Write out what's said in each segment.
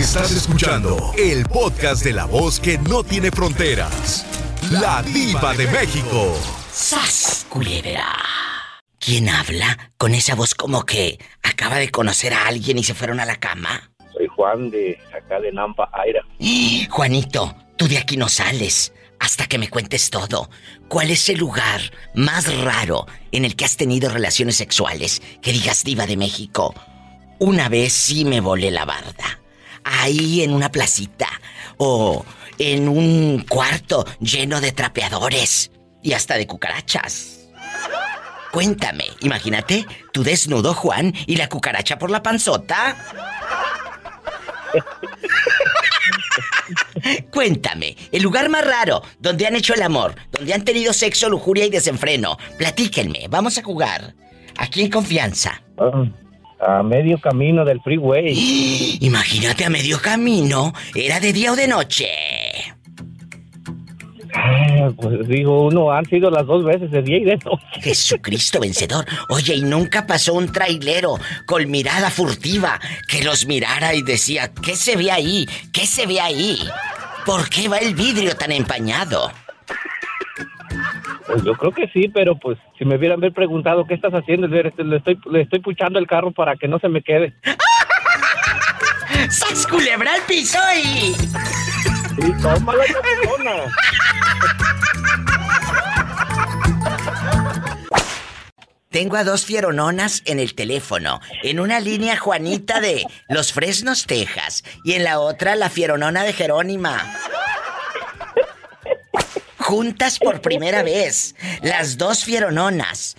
Estás escuchando el podcast de la voz que no tiene fronteras. La Diva de México. ¡Sas, culebra! ¿Quién habla con esa voz como que acaba de conocer a alguien y se fueron a la cama? Soy Juan de acá de Nampa, Aira. Juanito, tú de aquí no sales hasta que me cuentes todo. ¿Cuál es el lugar más raro en el que has tenido relaciones sexuales? Que digas, Diva de México, una vez sí me volé la barda. Ahí en una placita o en un cuarto lleno de trapeadores y hasta de cucarachas. Cuéntame, imagínate, tú desnudo, Juan, y la cucaracha por la panzota. Cuéntame, el lugar más raro donde han hecho el amor, donde han tenido sexo, lujuria y desenfreno. Platíquenme, vamos a jugar. Aquí en confianza. A medio camino del freeway. Imagínate, a medio camino. ¿Era de día o de noche? Pues digo, uno, han sido las dos veces de día y de noche. Jesucristo vencedor. Oye, ¿y nunca pasó un trailero con mirada furtiva que los mirara y decía, ¿qué se ve ahí? ¿Qué se ve ahí? ¿Por qué va el vidrio tan empañado? Pues yo creo que sí, pero pues si me hubieran preguntado qué estás haciendo, le estoy puchando el carro para que no se me quede. ¡Sas, culebra al piso y... sí, toma la persona! Tengo a dos fierononas en el teléfono. En una línea, Juanita de Los Fresnos, Texas. Y en la otra, la fieronona de Jerónima. Juntas por primera vez. Las dos fierononas.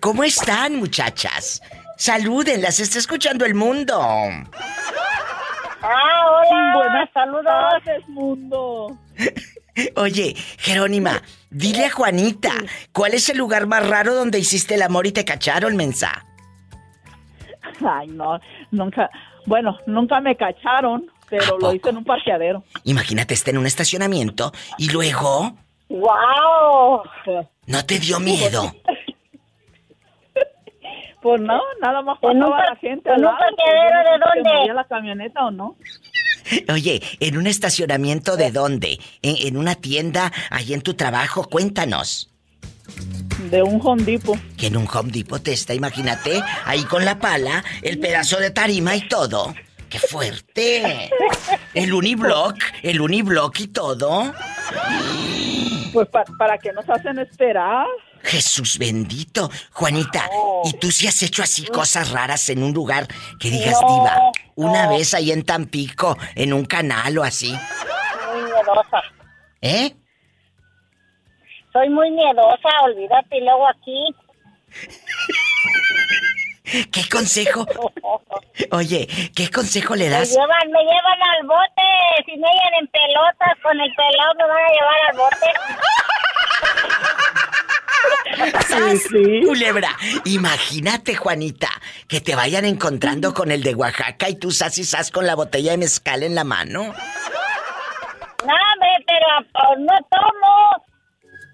¿Cómo están, muchachas? Salúdenlas, está escuchando el mundo. ¡Ah, hola! Buenas saludos, mundo. Oye, Jerónima, dile a Juanita, ¿cuál es el lugar más raro donde hiciste el amor y te cacharon, mensa? Ay, no, nunca, bueno, nunca me cacharon, pero lo hice en un parqueadero. Imagínate, está en un estacionamiento y luego... ¡Wow! ¿No te dio miedo? Pues no, nada más pasaba la gente. ¿En un parqueadero de dónde? ¿Se movía la camioneta o no? Oye, ¿en un estacionamiento de dónde? ¿En una tienda, ahí en tu trabajo? Cuéntanos. De un Home Depot. Que en un Home Depot te está, imagínate, ahí con la pala, el pedazo de tarima y todo. ¡Qué fuerte! El uniblock y todo. Pues para que nos hacen esperar. Jesús bendito. Juanita, ¿y tú sí has hecho así cosas raras en un lugar que digas, no, diva, una vez ahí en Tampico, en un canal o así? Muy miedosa. ¿Eh? Soy muy miedosa, olvídate, y luego aquí. ¿Qué consejo? Oye, ¿qué consejo le das? Me llevan al bote, si me llevan en pelotas con el pelado me van a llevar al bote. ¿Sas? Sí. Culebra. Imagínate, Juanita, que te vayan encontrando con el de Oaxaca y tú sas y sas con la botella de mezcal en la mano. No, pero no tomo.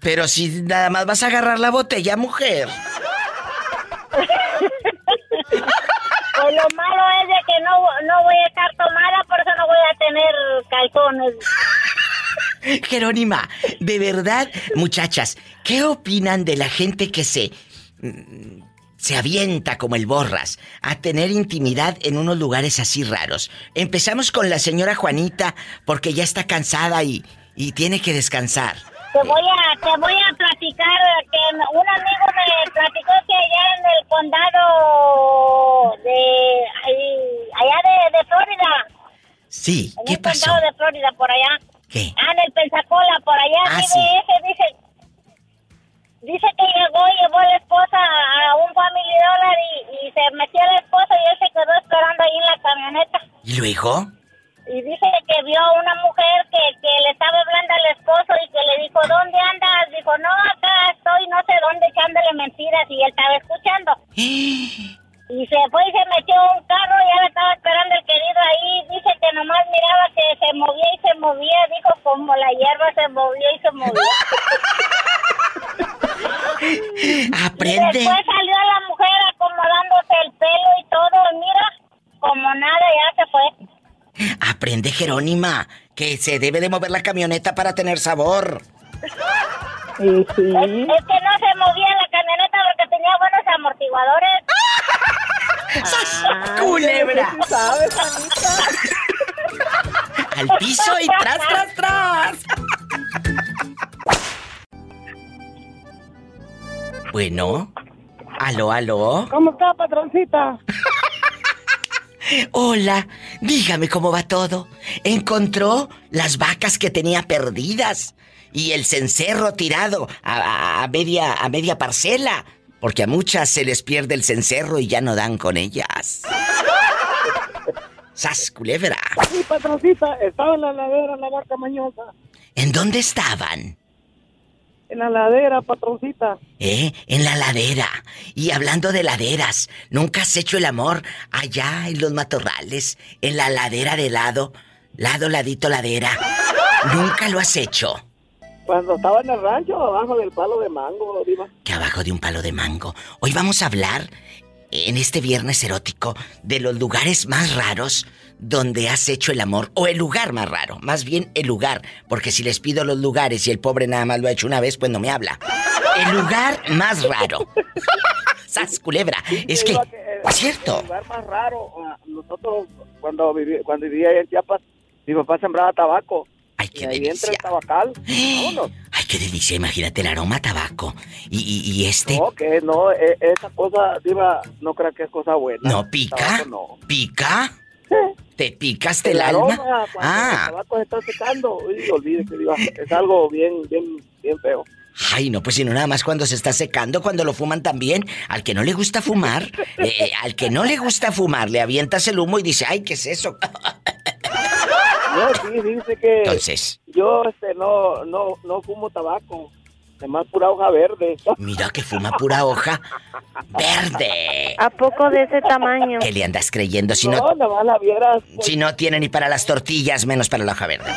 Pero si nada más vas a agarrar la botella, mujer. Pues lo malo es de que no voy a estar tomada, por eso no voy a tener calzones. Jerónima, de verdad, muchachas, ¿qué opinan de la gente que se avienta como el Borras a tener intimidad en unos lugares así raros? Empezamos con la señora Juanita porque ya está cansada y tiene que descansar. Te voy a platicar que un amigo me platicó que allá en el condado de Florida. Sí, ¿qué pasó? En el condado de Florida, por allá. ¿Qué? Ah, en el Pensacola, por allá. Sí. Dice que llegó y llevó a la esposa a un $1,000 y se metió la esposa y él se quedó esperando ahí en la camioneta. ¿Y luego? Y dice que vio a una mujer que le estaba hablando al esposo y que le dijo, ¿dónde andas? Dijo, no, acá estoy, no sé dónde, echándole mentiras, y él estaba escuchando. Y se fue y se metió a un carro y ya le estaba esperando el querido ahí. Dice que nomás miraba que se movía, dijo, como la hierba se movía y se movía. Aprende. Y después salió la mujer acomodándose el pelo y todo, y mira, como nada, ya se fue. Aprende, Jerónima, que se debe de mover la camioneta para tener sabor. Sí, sí. Es que no se movía la camioneta porque tenía buenos amortiguadores. ¡Sas! Ah, ¡culebra! ¿Sabes, Anita? Al piso y tras, tras, tras. Bueno. Aló, aló. ¿Cómo está, patroncita? Hola, dígame cómo va todo. Encontró las vacas que tenía perdidas y el cencerro tirado a media parcela, porque a muchas se les pierde el cencerro y ya no dan con ellas. ¡Sas, culebra! Sí, patroncita, estaba en la ladera, en la vaca mañosa. ¿En dónde estaban? En la ladera, patroncita. En la ladera. Y hablando de laderas, ¿nunca has hecho el amor allá en los matorrales? En la ladera de ladito, ladera. ¿Nunca lo has hecho? Cuando estaba en el rancho, abajo del palo de mango, Diva. Que abajo de un palo de mango. Hoy vamos a hablar, en este viernes erótico, de los lugares más raros donde has hecho el amor, o el lugar más raro, más bien el lugar, porque si les pido los lugares y el pobre nada más lo ha hecho una vez, pues no me habla. El lugar más raro. ¡Sas, culebra! Es que, es cierto. El lugar más raro, nosotros cuando vivía ahí en Chiapas, mi papá sembraba tabaco. Ay, qué delicia. Y ahí entra el tabacal. Vámonos. Ay, qué delicia, imagínate el aroma a tabaco. Y este... No, que no, esa cosa, Diva, no creo que es cosa buena. No, pica, tabaco, no. ¿Pica? ¿Te picaste el alma? Aroma, el tabaco se está secando. Uy, olvídese, Diva, es algo bien feo. Ay, no, pues sino nada más cuando se está secando, cuando lo fuman también. Al que no le gusta fumar, le avientas el humo y dice, ay, ¿qué es eso? No, sí, dice que... Entonces... Yo, no fumo tabaco. Además, pura hoja verde. Mira que fuma pura hoja verde. ¿A poco de ese tamaño? ¿Qué le andas creyendo? Si no, nada más la vieras. Pues... Si no tiene ni para las tortillas, menos para la hoja verde.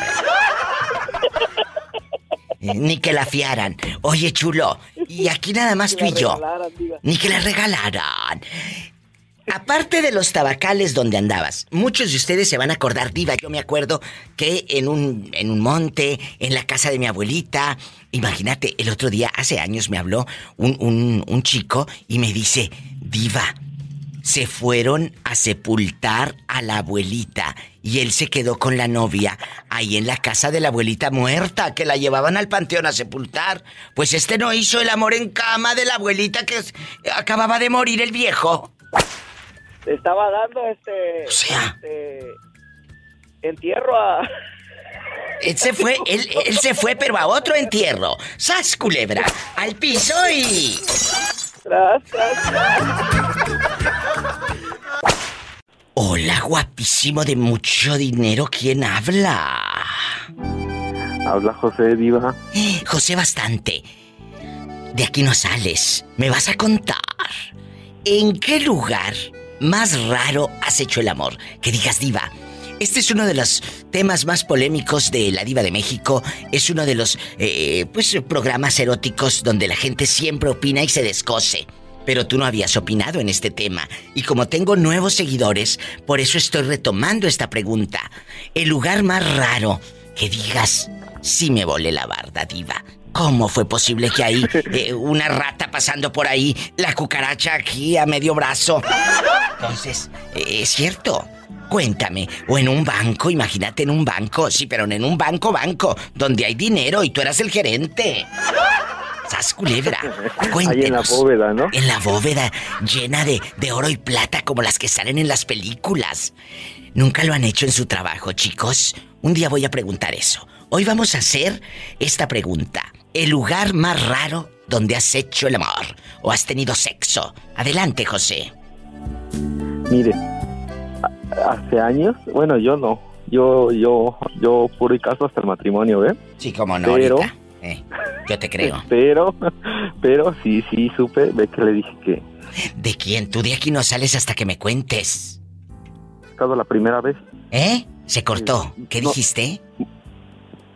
Ni que la fiaran. Oye, chulo, y aquí nada más tú y yo. Ni que la regalaran. Aparte de los tabacales donde andabas, muchos de ustedes se van a acordar, Diva. Yo me acuerdo que en un monte, en la casa de mi abuelita. Imagínate, el otro día, hace años, me habló un chico y me dice, Diva, se fueron a sepultar a la abuelita y él se quedó con la novia ahí en la casa de la abuelita muerta, que la llevaban al panteón a sepultar. Pues este no hizo el amor en cama de la abuelita, que acababa de morir el viejo. Estaba dando entierro a... Él se fue, pero a otro entierro. ¡Sas, culebra! ¡Al piso y... Tras, tras, tras! Hola, guapísimo de mucho dinero. ¿Quién habla? Habla José, Diva. José Bastante. De aquí no sales. Me vas a contar. ¿En qué lugar más raro has hecho el amor? Que digas, Diva, este es uno de los temas más polémicos de La Diva de México. Es uno de los programas eróticos donde la gente siempre opina y se descoce. Pero tú no habías opinado en este tema. Y como tengo nuevos seguidores, por eso estoy retomando esta pregunta. El lugar más raro que digas, sí me volé la barda, Diva. ¿Cómo fue posible que ahí, una rata pasando por ahí, la cucaracha aquí a medio brazo? Entonces, es cierto. Cuéntame, o en un banco, imagínate en un banco. Sí, pero en un banco, donde hay dinero y tú eras el gerente. ¡Sas, culebra! Cuéntenos. Ahí en la bóveda, ¿no? En la bóveda, llena de oro y plata, como las que salen en las películas. Nunca lo han hecho en su trabajo, chicos. Un día voy a preguntar eso. Hoy vamos a hacer esta pregunta. El lugar más raro donde has hecho el amor o has tenido sexo. Adelante, José. Mire, hace años, bueno, yo no. Yo puro y caso hasta el matrimonio, ¿eh? Sí, cómo no, pero, ahorita. Yo te creo. Pero sí, supe, ve que le dije que... ¿De quién? Tú de aquí no sales hasta que me cuentes. La primera vez. ¿Se cortó? ¿Qué dijiste?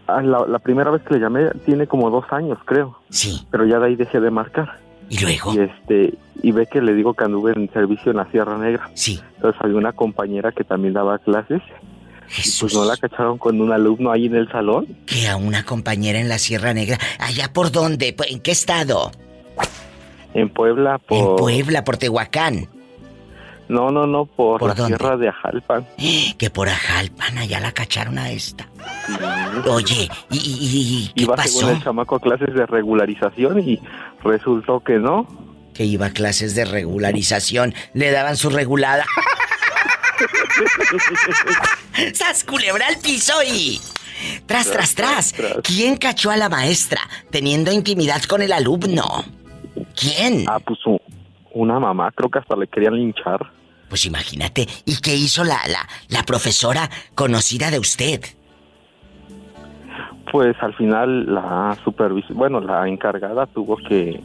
La primera vez que le llamé tiene como 2 años, creo. Sí. Pero ya de ahí dejé de marcar. ¿Y luego? Y ve que le digo que anduve en servicio en la Sierra Negra. Sí. Entonces había una compañera que también daba clases Jesús. Pues no la cacharon con un alumno ahí en el salón. Que a una compañera en la Sierra Negra. ¿Allá por dónde? ¿En qué estado? En Puebla, por... En Puebla, por Tehuacán. No, por la dónde? Tierra de Ajalpan. Que por Ajalpan, allá la cacharon a esta. Oye, ¿y iba, ¿qué pasó? Según el chamaco, a clases de regularización y resultó que no. Que iba a clases de regularización, le daban su regulada. ¡Sas, culebra al piso y... Tras! ¿Quién cachó a la maestra teniendo intimidad con el alumno? ¿Quién? Ah, pues una mamá, creo que hasta le querían linchar. Pues imagínate, ¿y qué hizo la profesora conocida de usted? Pues al final la encargada tuvo que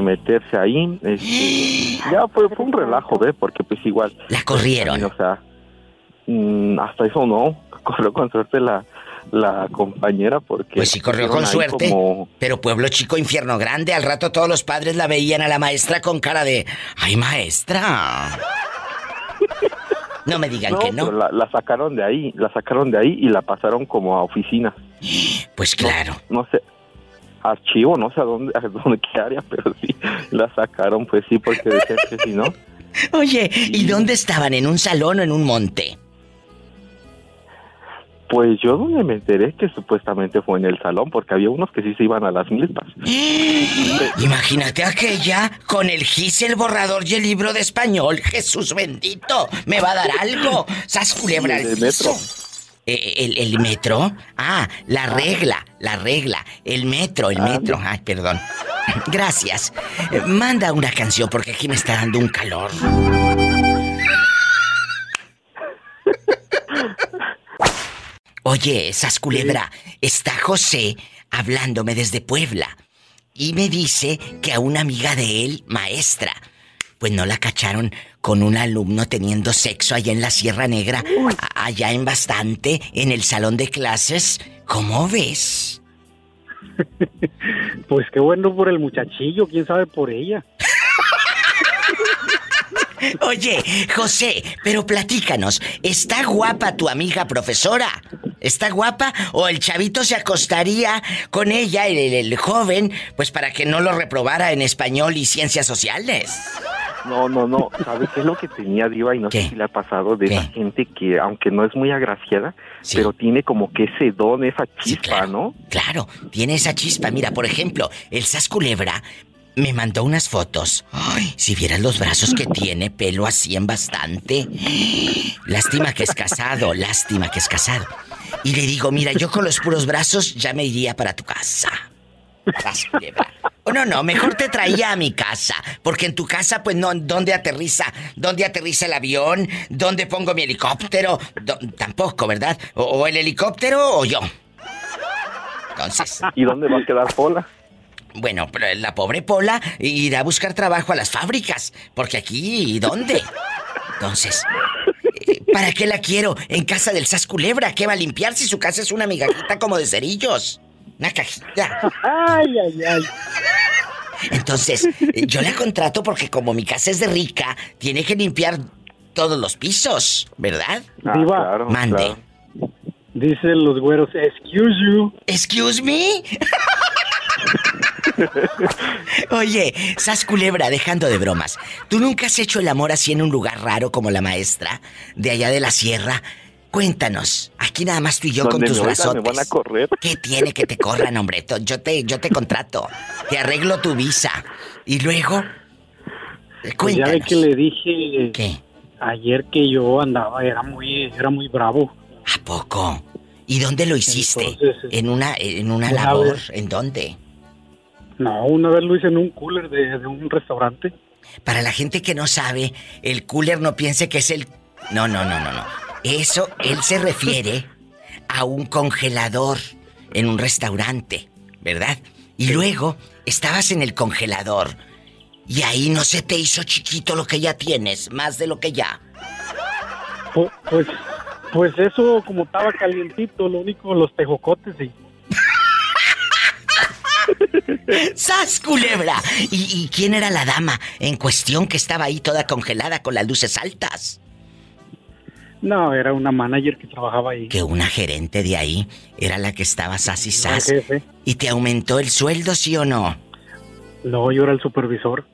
meterse ahí. Ya fue un relajo, ¿ve? Porque pues igual... La corrieron. También, o sea, hasta eso no. Corrió con suerte la compañera porque... Pues sí, corrió con suerte, como... pero pueblo chico, infierno grande. Al rato todos los padres la veían a la maestra con cara de... ¡Ay, maestra! No me digan que no. La sacaron de ahí y la pasaron como a oficina. Pues claro. No sé, archivo, no sé a dónde qué área, pero sí, la sacaron, pues sí, porque decían que si no... Oye, ¿y dónde estaban? ¿En un salón o en un monte? Pues yo donde me enteré que supuestamente fue en el salón, porque había unos que sí se iban a las milpas. Imagínate aquella con el gis, el borrador y el libro de español. ¡Jesús bendito! ¡Me va a dar algo! ¡Sas, culebra al piso! ¿El metro? Ah, la regla. El metro. Ay, perdón. Gracias. Manda una canción, porque aquí me está dando un calor. Oye, Sasculebra, está José hablándome desde Puebla y me dice que a una amiga de él, maestra, pues no la cacharon con un alumno teniendo sexo allá en la Sierra Negra, allá en bastante, en el salón de clases. ¿Cómo ves? Pues qué bueno por el muchachillo, quién sabe por ella. Oye, José, pero platícanos, ¿está guapa tu amiga profesora? ¿Está guapa? ¿O el chavito se acostaría con ella, el joven, pues para que no lo reprobara en español y ciencias sociales? No, ¿sabes qué es lo que tenía, Diva? Y no sé si le ha pasado de esa gente que, aunque no es muy agraciada, sí, pero tiene como que ese don, esa chispa, sí, claro, ¿no? Claro, tiene esa chispa. Mira, por ejemplo, el Sasculebra... me mandó unas fotos. Ay, si vieras los brazos que tiene, pelo así en bastante. Lástima que es casado. Y le digo, mira, yo con los puros brazos ya me iría para tu casa. No, mejor te traía a mi casa, porque en tu casa, pues no, ¿dónde aterriza el avión? ¿Dónde pongo mi helicóptero? Tampoco, ¿verdad? O el helicóptero o yo. Entonces... ¿Y dónde va a quedar Pola? Bueno, pero la pobre Pola irá a buscar trabajo a las fábricas, porque aquí, ¿y dónde? Entonces, ¿para qué la quiero en casa del Sasculebra? ¿Qué va a limpiar si su casa es una migajita como de cerillos? Una cajita. Ay. Entonces, yo la contrato porque como mi casa es de rica, tiene que limpiar todos los pisos, ¿verdad? Claro, mande. Claro. Dicen los güeros, excuse you. Excuse me. Oye, Sasculebra, dejando de bromas, ¿tú nunca has hecho el amor así en un lugar raro como la maestra de allá de la sierra? Cuéntanos, aquí nada más tú y yo con tus brazotes. ¿Me van a correr? ¿Qué tiene que te corran, hombre? Yo te contrato, te arreglo tu visa. Y luego, cuéntanos. Ya ve que le dije ayer que yo andaba, era muy bravo. ¿A poco? ¿Y dónde lo hiciste? Entonces, ¿En una labor? ¿En dónde? No, una vez lo hice en un cooler de un restaurante. Para la gente que no sabe, el cooler no piense que es el... No. Eso, él se refiere a un congelador en un restaurante, ¿verdad? Y luego, estabas en el congelador y ahí no se te hizo chiquito lo que ya tienes, más de lo que ya. Pues eso, como estaba calientito, lo único, los tejocotes y... ¡Sas, culebra! ¿Y quién era la dama en cuestión que estaba ahí toda congelada con las luces altas? No, era una manager que trabajaba ahí. Que una gerente de ahí era la que estaba sas y sas. Jefe. ¿Y te aumentó el sueldo, sí o no? No, yo era el supervisor.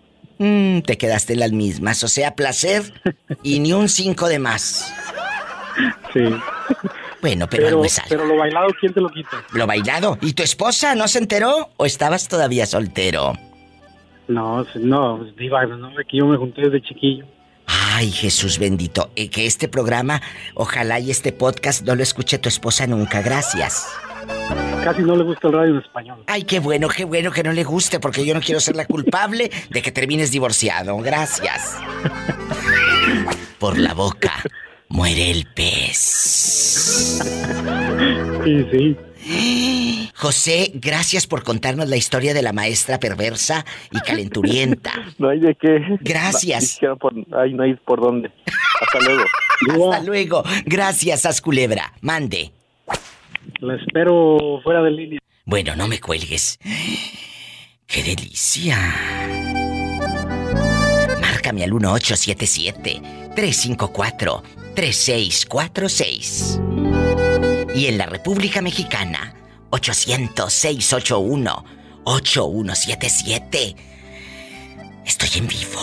Te quedaste en las mismas, o sea, placer y ni un 5 de más. Sí. Bueno, pero no es algo. Pero lo bailado, ¿quién te lo quita? ¿Lo bailado? ¿Y tu esposa no se enteró o estabas todavía soltero? No, no, diva, no, aquí yo me junté desde chiquillo. Ay, Jesús bendito, que este programa, ojalá y este podcast no lo escuche tu esposa nunca, gracias. Casi no le gusta el radio en español. Ay, qué bueno que no le guste, porque yo no quiero ser la culpable de que termines divorciado, gracias. Por la boca muere el pez. Sí, sí. José, gracias por contarnos la historia de la maestra perversa y calenturienta. No hay de qué. Gracias. No hay por dónde. Hasta luego. Hasta luego. Gracias, Asculebra. Mande. La espero fuera de línea. Bueno, no me cuelgues. ¡Qué delicia! Márcame al 1877-354-3646. Y en la República Mexicana, 800-681-8177. Estoy en vivo.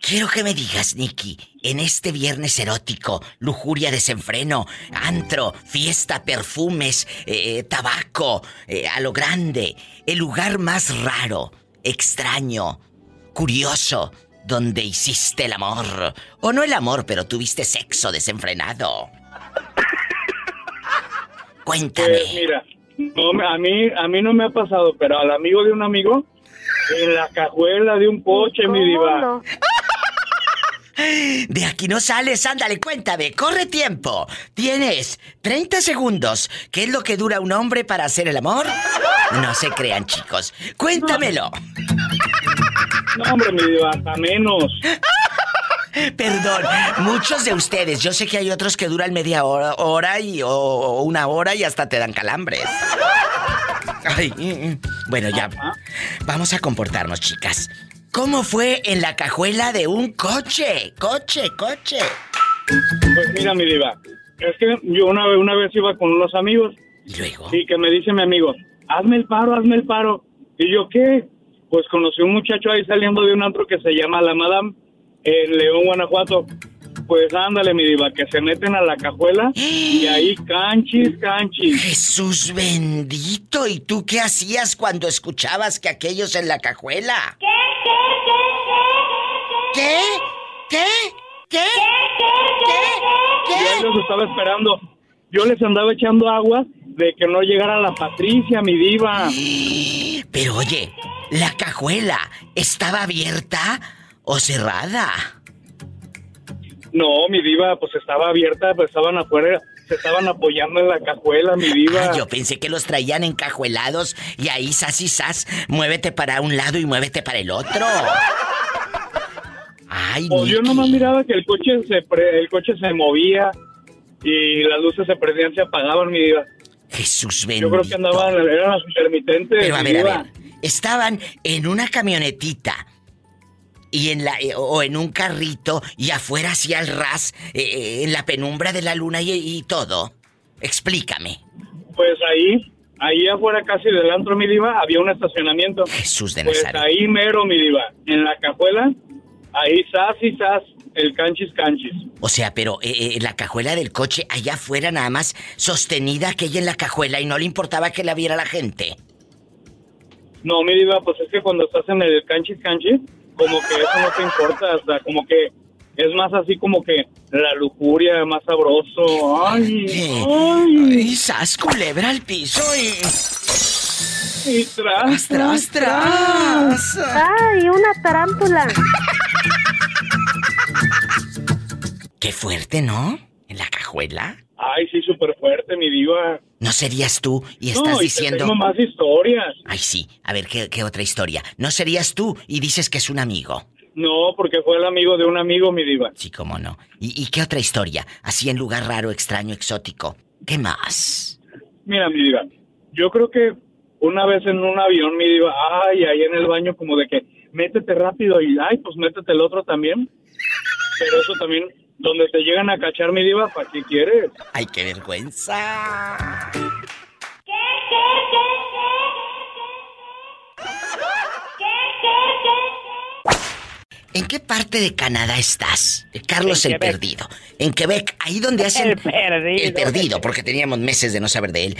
Quiero que me digas, Nicky, en este viernes erótico, lujuria, desenfreno, antro, fiesta, perfumes, tabaco, a lo grande, el lugar más raro, extraño, curioso, donde hiciste el amor. O no el amor, pero tuviste sexo desenfrenado. Cuéntame. Pues mira, no, a mí no me ha pasado, pero al amigo de un amigo, en la cajuela de un coche, mi diva. No. De aquí no sales, ándale, cuéntame, corre tiempo. Tienes 30 segundos. ¿Qué es lo que dura un hombre para hacer el amor? No se crean, chicos. Cuéntamelo. No, hombre, mi diva, hasta menos. Perdón, muchos de ustedes. Yo sé que hay otros que duran media hora y, o una hora y hasta te dan calambres. Ay, bueno, ya. Vamos a comportarnos, chicas. ¿Cómo fue en la cajuela de un coche? Coche. Pues mira, mi diva, es que yo una vez iba con unos amigos. ¿Y luego? Y que me dice mi amigo, hazme el paro. Y yo, ¿qué? Pues conocí un muchacho ahí saliendo de un antro que se llama La Madame, en León, Guanajuato. Pues ándale, mi diva, que se meten a la cajuela y ahí canchis. Jesús bendito, ¿y tú qué hacías cuando escuchabas que aquellos en la cajuela? ¿Qué? Yo los estaba esperando. Yo les andaba echando agua de que no llegara la Patricia, mi diva. Pero oye, ¿la cajuela estaba abierta o cerrada? No, mi diva, pues estaba abierta, pues estaban afuera, se estaban apoyando en la cajuela, mi diva. Ah, yo pensé que los traían encajuelados y ahí sas y sas, muévete para un lado y muévete para el otro. Ay, pues yo nomás miraba que el coche se movía y las luces se prendían, se apagaban, mi diva. Jesús bendito. Yo creo que andaban, eran los intermitentes. Pero a ver. Estaban en una camionetita y o en un carrito y afuera hacia el ras, en la penumbra de la luna y todo. Explícame. Pues ahí afuera casi del antro, mi diva, había un estacionamiento. Jesús de Nazaret. Pues ahí mero, mi diva, en la cajuela, ahí sas y sas, el canchis. O sea, pero la cajuela del coche allá afuera nada más sostenida aquella en la cajuela y no le importaba que la viera la gente. No, mi diva, pues es que cuando estás en el canchis, como que eso no te importa, hasta como que es más así como que la lujuria, más sabroso. Ay, sas, culebra al piso y tras. Ay, una tarántula. Qué fuerte, ¿no? En la cajuela. Ay, sí, súper fuerte, mi diva. ¿No serías tú y estás diciendo...? No, tengo más historias. Ay, sí. A ver, ¿qué otra historia? ¿No serías tú y dices que es un amigo? No, porque fue el amigo de un amigo, mi diva. Sí, cómo no. ¿Y qué otra historia? Así en lugar raro, extraño, exótico. ¿Qué más? Mira, mi diva, yo creo que una vez en un avión, mi diva, ahí en el baño como de que métete rápido y, pues métete el otro también. Pero eso también, donde te llegan a cachar, mi diva, ¿para qué quieres? ¡Ay, qué vergüenza! ¿En qué parte de Canadá estás? Carlos el Perdido. En Quebec, ahí donde hacen... El Perdido. El Perdido, porque teníamos meses de no saber de él.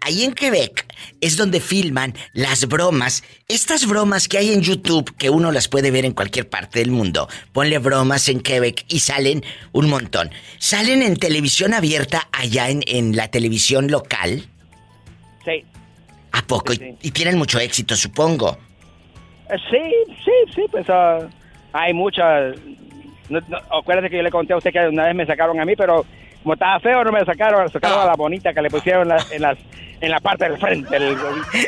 Ahí en Quebec es donde filman las bromas. Estas bromas que hay en YouTube, que uno las puede ver en cualquier parte del mundo. Ponle bromas en Quebec y salen un montón. ¿Salen en televisión abierta allá en la televisión local? Sí. ¿A poco? Sí. Y tienen mucho éxito, supongo. Sí, pues... hay muchas... No, acuérdate que yo le conté a usted que una vez me sacaron a mí, pero como estaba feo no me sacaron a la bonita que le pusieron en la parte del frente.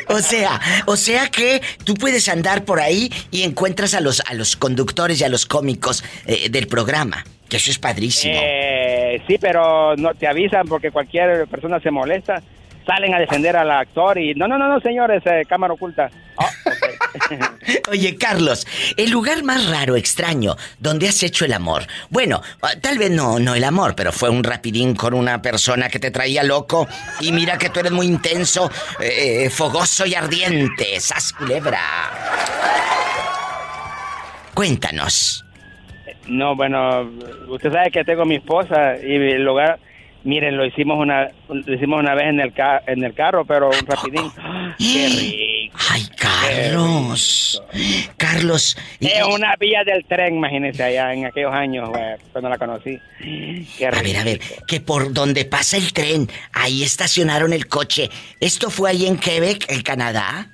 O sea que tú puedes andar por ahí y encuentras a los conductores y a los cómicos del programa, que eso es padrísimo. Sí, pero no te avisan porque cualquier persona se molesta, salen a defender al actor y... No, señores, cámara oculta. Okay. Oye, Carlos, el lugar más raro, extraño, donde has hecho el amor. Bueno, tal vez no el amor, pero fue un rapidín con una persona que te traía loco. Y mira que tú eres muy intenso, fogoso y ardiente. ¡Sas, culebra! Cuéntanos. No, bueno, usted sabe que tengo mi esposa y el lugar... Miren, lo hicimos una vez en el carro, pero un rapidín. ¡Qué rico! ¡Ay, Carlos! Rico. Carlos. Es una vía del tren, imagínense, allá en aquellos años, cuando la conocí. ¡Qué rico! A ver, que por donde pasa el tren, ahí estacionaron el coche. ¿Esto fue ahí en Quebec, en Canadá?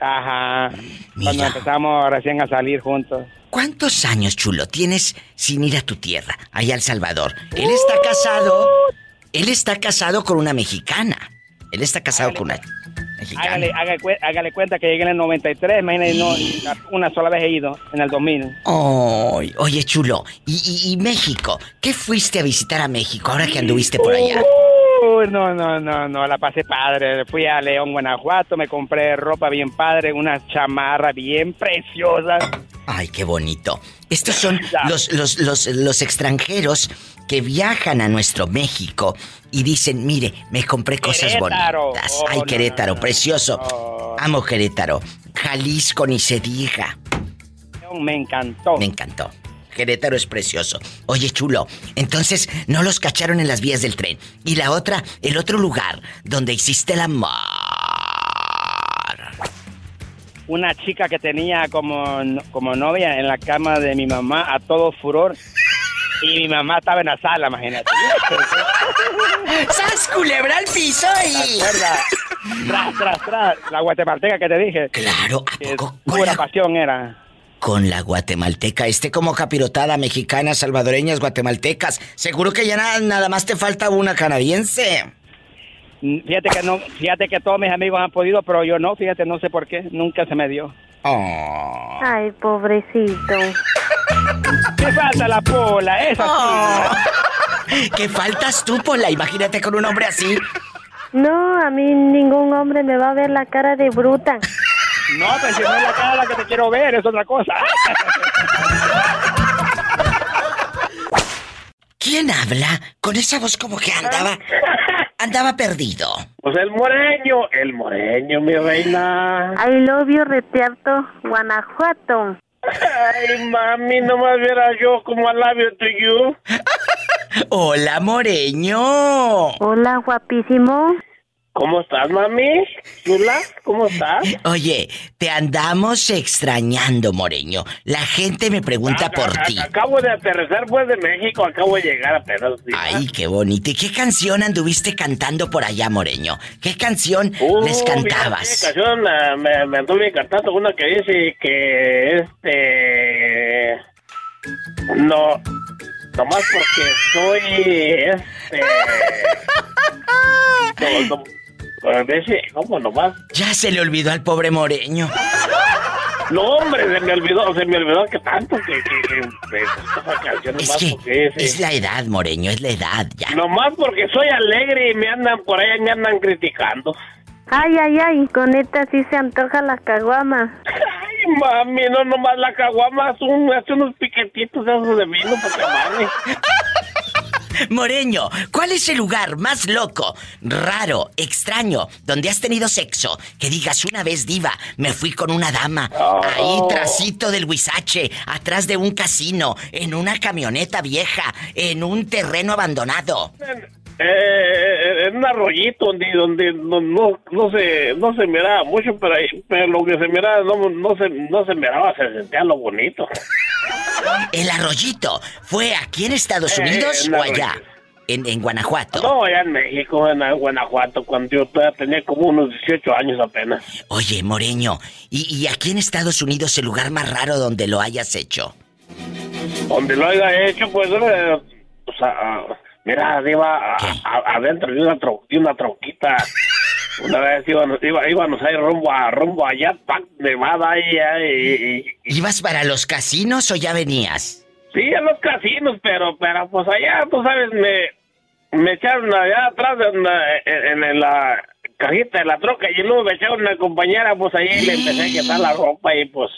Ajá. Mira. Cuando empezamos recién a salir juntos. ¿Cuántos años, chulo, tienes sin ir a tu tierra, allá a El Salvador? Él está casado... Él está casado con una mexicana. Él está casado con una mexicana. Hágale cuenta que llegué en el 93, imagínate, una sola vez he ido, en el 2000. Oh, oye, chulo, ¿y México? ¿Qué fuiste a visitar a México ahora que anduviste por allá? No, la pasé padre. Fui a León, Guanajuato, me compré ropa bien padre, una chamarra bien preciosa. Ay, qué bonito. Estos son los extranjeros que viajan a nuestro México y dicen, mire, me compré cosas bonitas. Oh, ay, Querétaro, precioso. Oh. Amo Querétaro. Jalisco, ni se diga. Me encantó. Querétaro es precioso. Oye, chulo, entonces no los cacharon en las vías del tren. Y el otro lugar donde hiciste el amor. Una chica que tenía como novia en la cama de mi mamá a todo furor. Y mi mamá estaba en la sala, imagínate. ¡Sas, culebra al piso y! Tras. La guatemalteca que te dije. Claro, ¿a poco? Pura pasión era. Con la guatemalteca, como capirotada, mexicanas, salvadoreñas, guatemaltecas. Seguro que ya nada más te falta una canadiense. Fíjate que no, fíjate que todos mis amigos han podido, pero yo no, fíjate, no sé por qué, nunca se me dio. Oh. Ay, pobrecito. ¿Qué falta la Pola? Esa sí. ¿Qué faltas tú, Pola? Imagínate con un hombre así. No, a mí ningún hombre me va a ver la cara de bruta. No, pero si no es la cara la que te quiero ver, es otra cosa. ¿Quién habla? Con esa voz como que andaba perdido. Pues el moreño, mi reina. I love you, Retiarto, Guanajuato. Ay, mami, nomás viera yo como I love you to you. Hola, moreño. Hola, guapísimo. ¿Cómo estás, mami? Chula, ¿cómo estás? Oye, te andamos extrañando, moreño. La gente me pregunta por ti. Acabo de aterrizar, pues, de México. Acabo de llegar apenas. ¿Sí? Ay, qué bonito. ¿Y qué canción anduviste cantando por allá, moreño? ¿Qué canción les cantabas? Qué canción me anduve cantando. Una que dice que, no... Nomás porque soy, ¿Cómo nomás? Ya se le olvidó al pobre moreño. No, hombre, se me olvidó que tanto que es que porque, sí. Es la edad, moreño, es la edad ya. Nomás porque soy alegre y me andan criticando. Ay, con esta sí se antoja la caguama. Ay, mami, no nomás la caguama, hace unos piquetitos esos de vino porque mami. Moreño, ¿cuál es el lugar más loco, raro, extraño, donde has tenido sexo? Que digas una vez, diva, me fui con una dama, ahí trasito del huizache, atrás de un casino, en una camioneta vieja, en un terreno abandonado. En un arroyito donde no se miraba mucho, pero lo que se miraba no se miraba, se sentía lo bonito. ¿El arroyito fue aquí en Estados Unidos o allá? En Guanajuato. No, allá en México, en Guanajuato, cuando yo tenía como unos 18 años apenas. Oye, Moreño, ¿y aquí en Estados Unidos el lugar más raro donde lo hayas hecho? Donde lo haya hecho, mira, iba adentro de una troquita. Una vez íbamos a ir rumbo allá, Pac, Nevada, allá, y... ¿Ibas para los casinos o ya venías? Sí, a los casinos, pero pues allá, tú sabes, me echaron allá atrás en la cajita de la troca y luego me echaron una compañera, pues allá y le empecé a quitar la ropa y pues...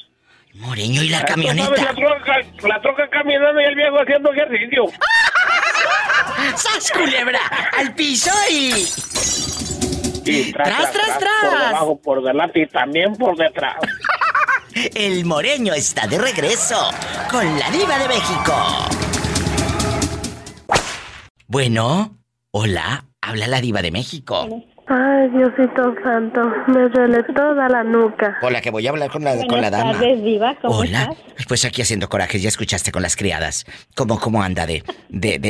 Moreño, ¿y la camioneta? ¿Tú sabes, la troca caminando y el viejo haciendo ejercicio? ¡Sas, culebra! ¡Al piso y tras! Por debajo, por delante y también por detrás. El Moreño está de regreso con la Diva de México. Bueno, hola, habla la Diva de México. Ay, Diosito santo, me duele toda la nuca. Hola, que voy a hablar con la dama. Buenas tardes, Diva, ¿cómo estás? Pues aquí haciendo corajes, ya escuchaste con las criadas. ¿Cómo anda de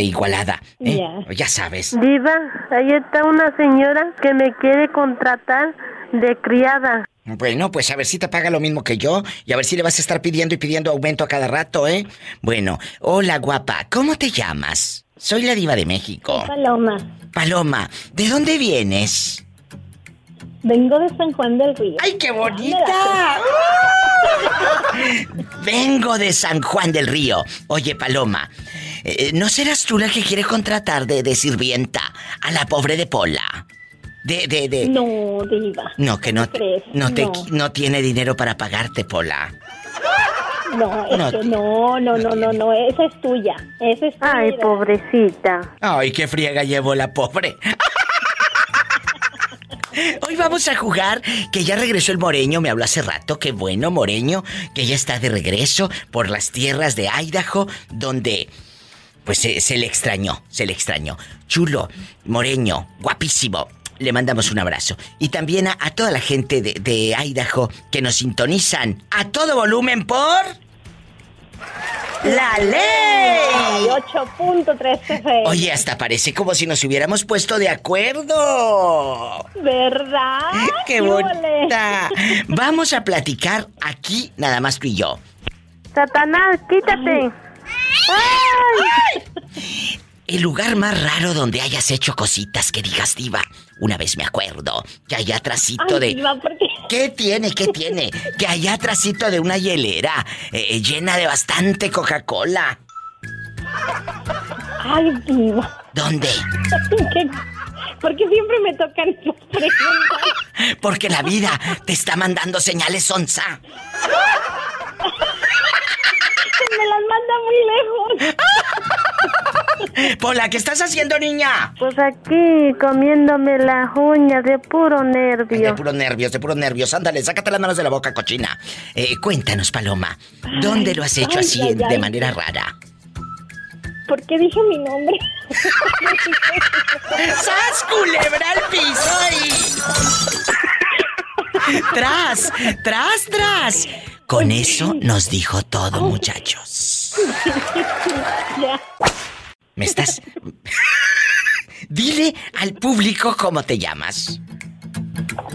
igualada? ¿Eh? Yeah. Ya sabes. Diva, ahí está una señora que me quiere contratar de criada. Bueno, pues a ver si te paga lo mismo que yo y a ver si le vas a estar pidiendo y pidiendo aumento a cada rato, ¿eh? Bueno, hola guapa, ¿cómo te llamas? Soy la Diva de México. Paloma. Paloma, ¿de dónde vienes? Vengo de San Juan del Río. ¡Ay, qué bonita! Vengo de San Juan del Río. Oye, Paloma, ¿no serás tú la que quiere contratar de sirvienta a la pobre de Pola? No, Diva. No, que no. No tiene dinero para pagarte, Pola. No, es que no, esa es tuya. Ay, pobrecita. Ay, qué friega llevo la pobre. Hoy vamos a jugar, que ya regresó el Moreño, me habló hace rato, qué bueno, Moreño, que ya está de regreso por las tierras de Idaho, donde, pues, se le extrañó. Chulo, Moreño, guapísimo. Le mandamos un abrazo. Y también a toda la gente de Idaho que nos sintonizan a todo volumen por... ¡La Ley! 8.13. Oye, hasta parece como si nos hubiéramos puesto de acuerdo. ¿Verdad? ¡Qué bonita! Vamos a platicar aquí nada más tú y yo. Satanás, quítate. ¡Ay! El lugar más raro donde hayas hecho cositas que digas, diva. Una vez me acuerdo que allá atrasito de... Diva, ¿por qué? ¿Qué tiene? Que allá atrasito de una hielera llena de bastante Coca-Cola. Ay, diva. ¿Dónde? Porque siempre me tocan esas preguntas. Porque la vida te está mandando señales, sonsa. Me las manda muy lejos. Pola, ¿qué estás haciendo, niña? Pues aquí, comiéndome las uñas de puro nervio. De puro nervios. Ándale, sácate las manos de la boca, cochina. Cuéntanos, Paloma, ¿dónde lo has hecho de manera rara? ¿Por qué dije mi nombre? ¡Sas, culebra al piso! Y... ¡Tras! Con eso nos dijo todo, muchachos. Ya. ¿Me estás...? Dile al público cómo te llamas.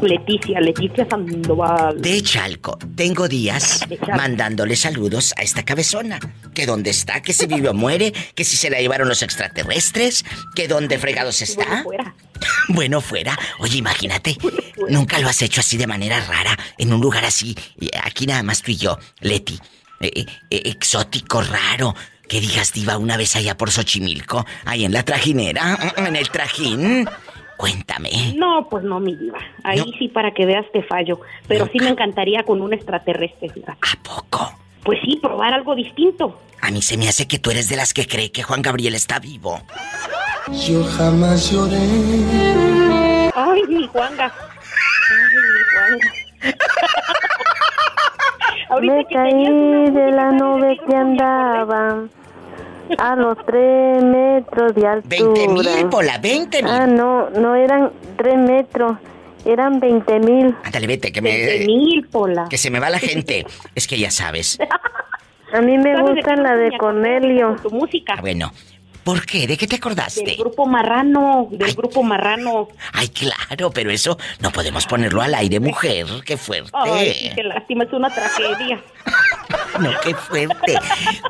Leticia Sandoval. De Chalco. Tengo días mandándole saludos a esta cabezona. Que dónde está, que si vive o muere, que si se la llevaron los extraterrestres, que dónde fregados está. Bueno, fuera. Oye, imagínate, nunca lo has hecho así de manera rara, en un lugar así, aquí nada más tú y yo, Leti. Exótico, raro. Que digas, diva, una vez allá por Xochimilco, ahí en la trajinera, en el trajín, Cuéntame. No, pues no, mi diva. Ahí no. Sí, para que veas te fallo. Pero no. Sí me encantaría con un extraterrestre, fíjate. ¿A poco? Pues sí, probar algo distinto. A mí se me hace que tú eres de las que cree que Juan Gabriel está vivo. Yo jamás lloré. Ay, mi Juanga. Ay, mi Juanga. Me caí de la nube que andaba a los 3 metros de altura. 20,000, Pola, 20,000. Ah, no eran 3 metros, eran 20,000. Ándale, vete, que me... 20,000, Pola. Que se me va la gente, es que ya sabes. A mí me gusta la de Cornelio. Tu música. Ah, bueno, ¿por qué? ¿De qué te acordaste? Del grupo Marrano, del grupo Marrano. Ay, claro, pero eso no podemos ponerlo al aire, mujer, qué fuerte. Ay, qué lástima, es una tragedia. No, qué fuerte.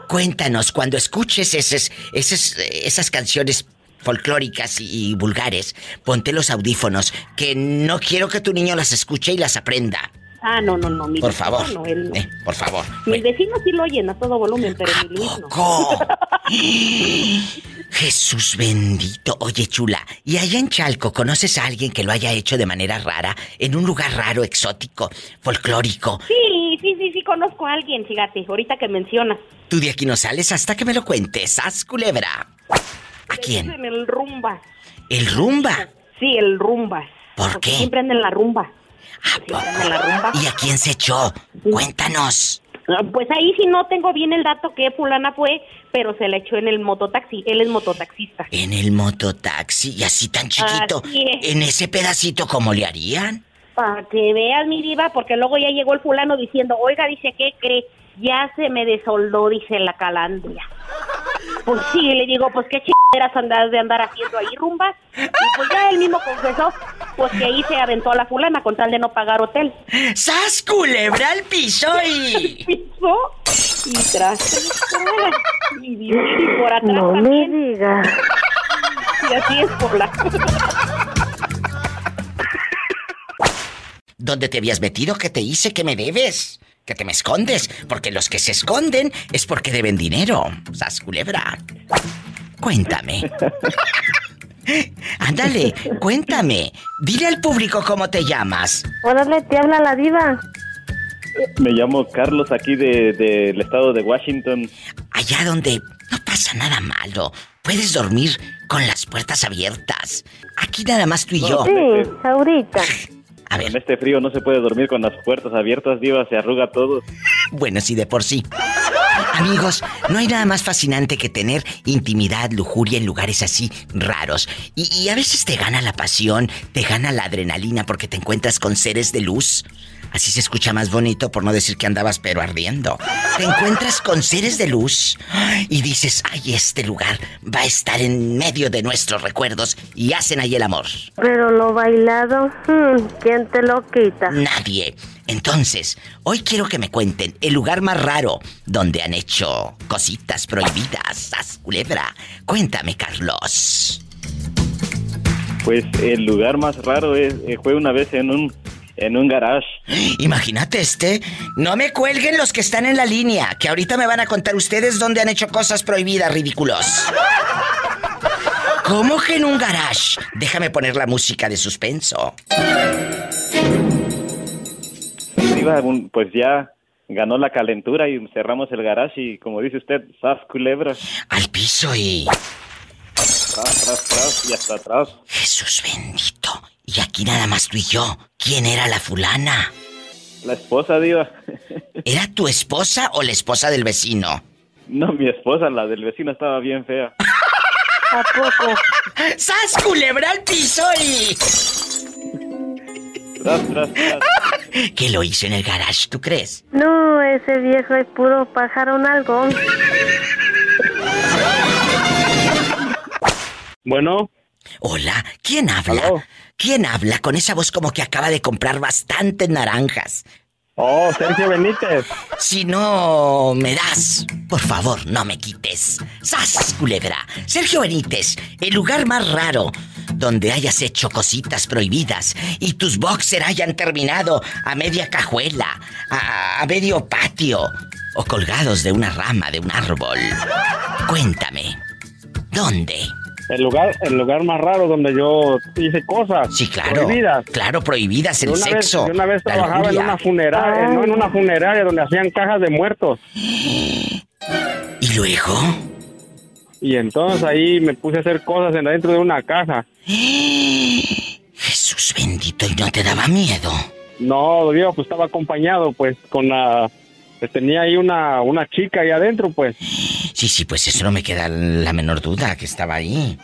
Cuéntanos, cuando escuches esas canciones folclóricas y vulgares, ponte los audífonos, que no quiero que tu niño las escuche y las aprenda. Ah, no, mi por favor, no, él no. Por favor. Mis vecinos sí lo oyen a todo volumen, pero mi Luis no. Jesús bendito. Oye, chula, ¿y allá en Chalco conoces a alguien que lo haya hecho de manera rara, en un lugar raro, exótico, folclórico? Sí, conozco a alguien, fíjate, ahorita que mencionas. Tú de aquí no sales hasta que me lo cuentes, haz culebra. ¿A quién? En el rumba. ¿El rumba? Sí, el rumba. ¿Por qué? Siempre andan en la rumba. ¿A poco? ¿Y a quién se echó? Cuéntanos. Pues ahí sí no tengo bien el dato que fulana fue, pero se la echó en el mototaxi. Él es mototaxista. En el mototaxi, y así tan chiquito. Así es. En ese pedacito, ¿cómo le harían? Para que veas, mi diva, porque luego ya llegó el fulano diciendo, oiga, dice, ¿qué cree? Ya se me desoldó, dice, la calandria. Pues sí, le digo, pues qué chingaderas andas de andar haciendo ahí rumbas. Y pues ya él mismo confesó, pues que ahí se aventó a la fulana con tal de no pagar hotel. ¡Sas, culebra al piso y... piso y tras... y por atrás no también. No me digas. Y así es, por la... ¿Dónde te habías metido? ¿Qué te hice? ¿Qué me debes? Que te me escondes, porque los que se esconden es porque deben dinero. ¡Sas, culebra! Cuéntame. Ándale, cuéntame. Dile al público cómo te llamas. Órale, te habla la diva. Me llamo Carlos, aquí del estado de Washington. Allá donde no pasa nada malo. Puedes dormir con las puertas abiertas. Aquí nada más tú y yo. Sí, ahorita. A ver. En este frío no se puede dormir con las puertas abiertas, diva, se arruga todo. Bueno, sí, de por sí. Amigos, no hay nada más fascinante que tener intimidad, lujuria en lugares así raros. Y a veces te gana la pasión, te gana la adrenalina porque te encuentras con seres de luz. Así se escucha más bonito, por no decir que andabas pero ardiendo. Te encuentras con seres de luz y dices, ay, este lugar va a estar en medio de nuestros recuerdos, y hacen ahí el amor. Pero lo bailado, ¿quién te lo quita? Nadie. Entonces, hoy quiero que me cuenten el lugar más raro donde han hecho cositas prohibidas. ¡Sas, culebra! Cuéntame, Carlos. Pues el lugar más raro fue una vez en un garage. Imagínate este. No me cuelguen los que están en la línea, que ahorita me van a contar ustedes dónde han hecho cosas prohibidas, ridículos. ¿Cómo que en un garage? Déjame poner la música de suspenso. Pues ya ganó la calentura y cerramos el garage y, como dice usted, ¡zas, culebra! Al piso y... Tras, y hasta atrás. Jesús bendito. Y aquí nada más tú y yo. ¿Quién era la fulana? La esposa, diva. ¿Era tu esposa o la esposa del vecino? No, mi esposa, la del vecino estaba bien fea. ¿A poco? ¡Sas, culebra al piso y... Tras! ¿Qué lo hizo en el garage, tú crees? No, ese viejo es puro pájaro nalgón. Bueno. Hola, ¿quién habla? Hello. ¿Quién habla con esa voz como que acaba de comprar bastantes naranjas? Oh, Sergio Benítez. Si no me das, por favor, no me quites. ¡Sas, culebra! Sergio Benítez, el lugar más raro donde hayas hecho cositas prohibidas y tus boxers hayan terminado a media cajuela, a medio patio o colgados de una rama de un árbol. Cuéntame, ¿dónde? El lugar más raro donde yo hice cosas. Sí, claro. Prohibidas. Claro, prohibidas, el sexo. Yo una vez trabajaba en una funeraria, no en una funeraria donde hacían cajas de muertos. ¿Y luego? Y entonces ahí me puse a hacer cosas dentro de una caja. Jesús bendito, ¿y no te daba miedo? No, yo pues estaba acompañado, pues, con la... Pues tenía ahí una chica ahí adentro, pues. Sí, sí, pues eso no me queda la menor duda, que estaba ahí.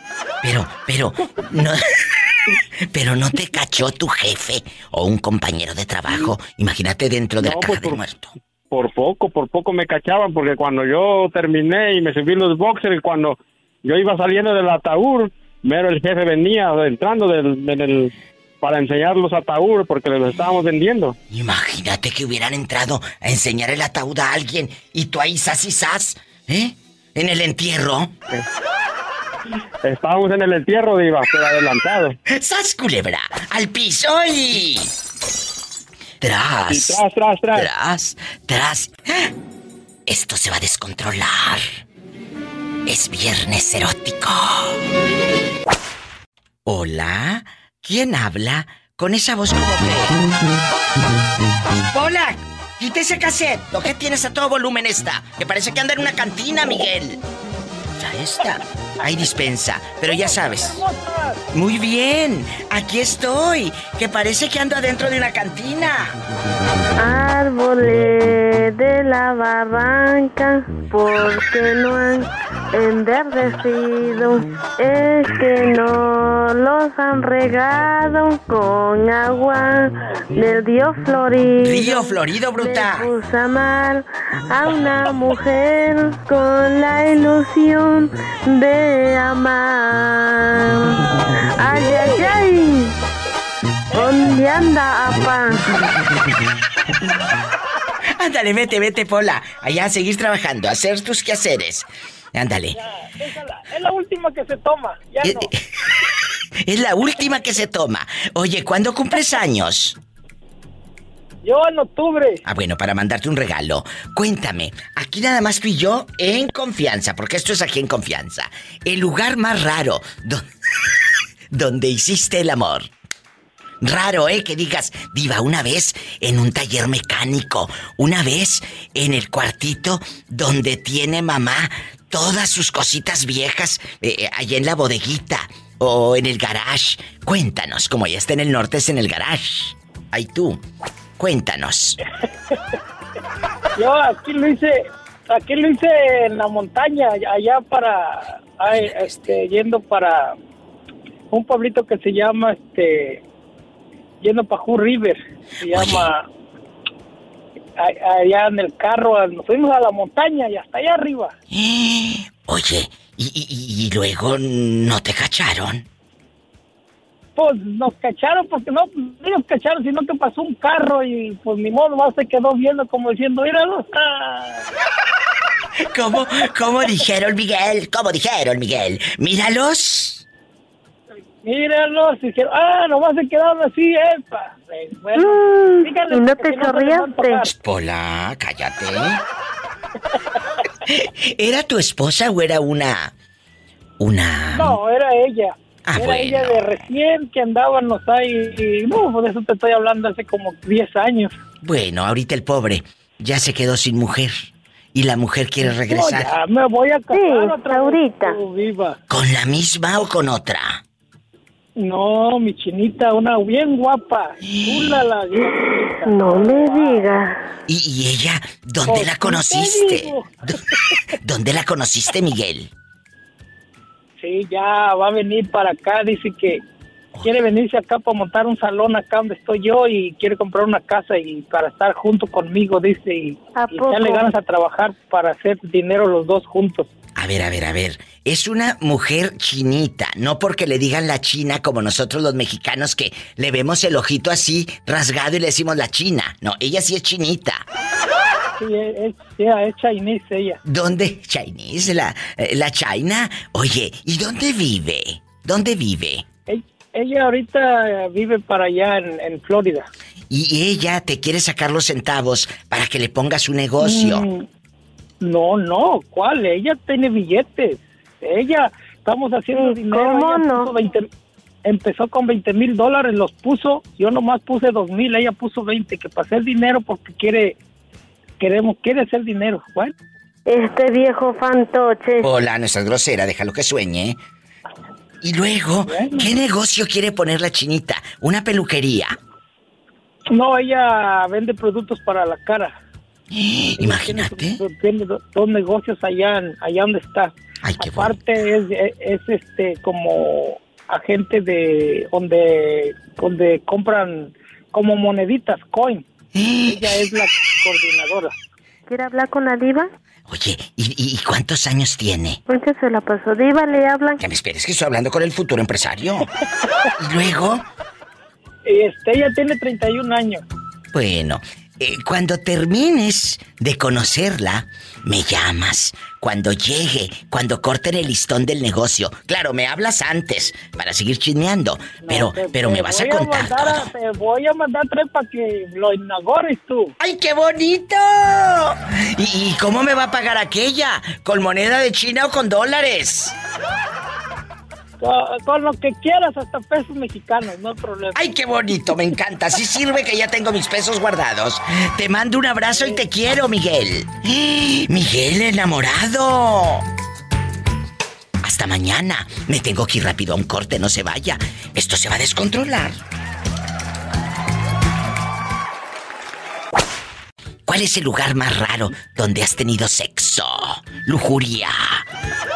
Pero no te cachó tu jefe o un compañero de trabajo. Imagínate dentro de la caja del muerto. Por poco me cachaban, porque cuando yo terminé y me subí los boxers, cuando yo iba saliendo del ataúd, mero el jefe venía entrando para enseñar los ataúdes, porque los estábamos vendiendo. Imagínate que hubieran entrado a enseñar el ataúd a alguien y tú ahí sas y sas, ¿eh? En el entierro. Estábamos en el entierro, Diva, pero adelantado. ¡Sas, culebra! ¡Al piso y... tras! Y ¡Tras! ¡Ah! Esto se va a descontrolar. Es viernes erótico. Hola... ¿Quién habla con esa voz como que? ¡Hola! ¡Quita ese cassette! ¿Lo que tienes a todo volumen esta? Que parece que anda en una cantina, Miguel. Ya está. Ahí dispensa. Pero ya sabes. Muy bien. Aquí estoy. Que parece que ando adentro de una cantina. Árboles de la barranca, porque no han enverdecido, es que no los han regado con agua del río Florido. Río Florido, bruta. Le puso a mal a una mujer con la ilusión de amar. Ay, ay, ay. ¿Dónde anda, apá? Ándale, vete, Pola. Allá a seguir trabajando, a hacer tus quehaceres. Ándale. Es la última que se toma. Ya no. Es la última que se toma. Oye, ¿cuándo cumples años? Yo en octubre. Ah, bueno, para mandarte un regalo. Cuéntame, aquí nada más tú y yo en confianza, porque esto es aquí en confianza. El lugar más raro donde hiciste el amor. Raro, ¿eh? Que digas, Diva, una vez en un taller mecánico, una vez en el cuartito donde tiene mamá todas sus cositas viejas, allá en la bodeguita o en el garage. Cuéntanos, como ya está en el norte, es en el garage. Ay, tú, cuéntanos. Yo aquí lo hice en la montaña, allá para... Ay, yendo para un pueblito que se llama, yendo para Ju River, se llama... Allá en el carro, nos fuimos a la montaña y hasta allá arriba. Oye, ¿y luego no te cacharon? Pues nos cacharon, porque no nos cacharon, sino que pasó un carro y pues ni modo, se quedó viendo como diciendo, ¡míralos! ¿Cómo dijeron, Miguel? Míralos, dijeron, nomás se quedaron así, epa. Bueno, díganle, no te sonrías. Pola, cállate. ¿Era tu esposa o era una? No, era ella. Era bueno. Ella de recién que andábamos ahí. Y, de eso te estoy hablando hace como 10 años. Bueno, ahorita el pobre ya se quedó sin mujer. Y la mujer quiere regresar. No, ya me voy a casar otra ahorita. Vez, ¿con la misma o con otra? No, mi chinita, una bien guapa. Chula la chinita. No me digas. ¿Y ella? ¿Dónde la conociste? ¿Dónde la conociste, Miguel? Sí, ya va a venir para acá. Dice que quiere venirse acá para montar un salón acá donde estoy yo y quiere comprar una casa y para estar junto conmigo, dice. ¿A poco? Y echarle ganas a trabajar para hacer dinero los dos juntos. A ver. Es una mujer chinita, no porque le digan la china como nosotros los mexicanos que le vemos el ojito así rasgado y le decimos la china. No, ella sí es chinita. Sí, es chinese ella. ¿Dónde? ¿Chinese? ¿La china? Oye, ¿y dónde vive? Ella ahorita vive para allá en Florida. Y ella te quiere sacar los centavos para que le pongas un negocio. No, ¿cuál? Ella tiene billetes. Ella, estamos haciendo dinero. ¿Cómo no? Empezó con $20,000, los puso, yo nomás puse $2,000, ella puso 20, que para hacer dinero porque quiere hacer dinero. Bueno. Este viejo fantoche. Hola, no seas grosera, déjalo que sueñe. Y luego, bueno. ¿Qué negocio quiere poner la chinita? ¿Una peluquería? No, ella vende productos para la cara. Imagínate. Tiene dos negocios allá donde está. Ay, qué aparte bueno. es como agente de donde compran como moneditas, coin. Ella es la coordinadora. ¿Quiere hablar con la diva? Oye, ¿y cuántos años tiene? ¿Por qué se la pasó? Diva, le hablan. Ya me esperes, que estoy hablando con el futuro empresario. ¿Y luego? Ella tiene 31 años. Bueno, cuando termines de conocerla, me llamas. Cuando llegue, cuando corten el listón del negocio. Claro, me hablas antes para seguir chismeando. No, pero me vas a contar todo. Te voy a mandar 3 para que lo inaugures tú. ¡Ay, qué bonito! ¿Y cómo me va a pagar aquella? ¿Con moneda de China o con dólares? Con lo que quieras, hasta pesos mexicanos, no hay problema. ¡Ay, qué bonito! Me encanta. Sí sirve que ya tengo mis pesos guardados. Te mando un abrazo y te quiero, Miguel. ¡Miguel enamorado! Hasta mañana. Me tengo que ir rápido a un corte, no se vaya. Esto se va a descontrolar. ¿Cuál es el lugar más raro donde has tenido sexo? Lujuria.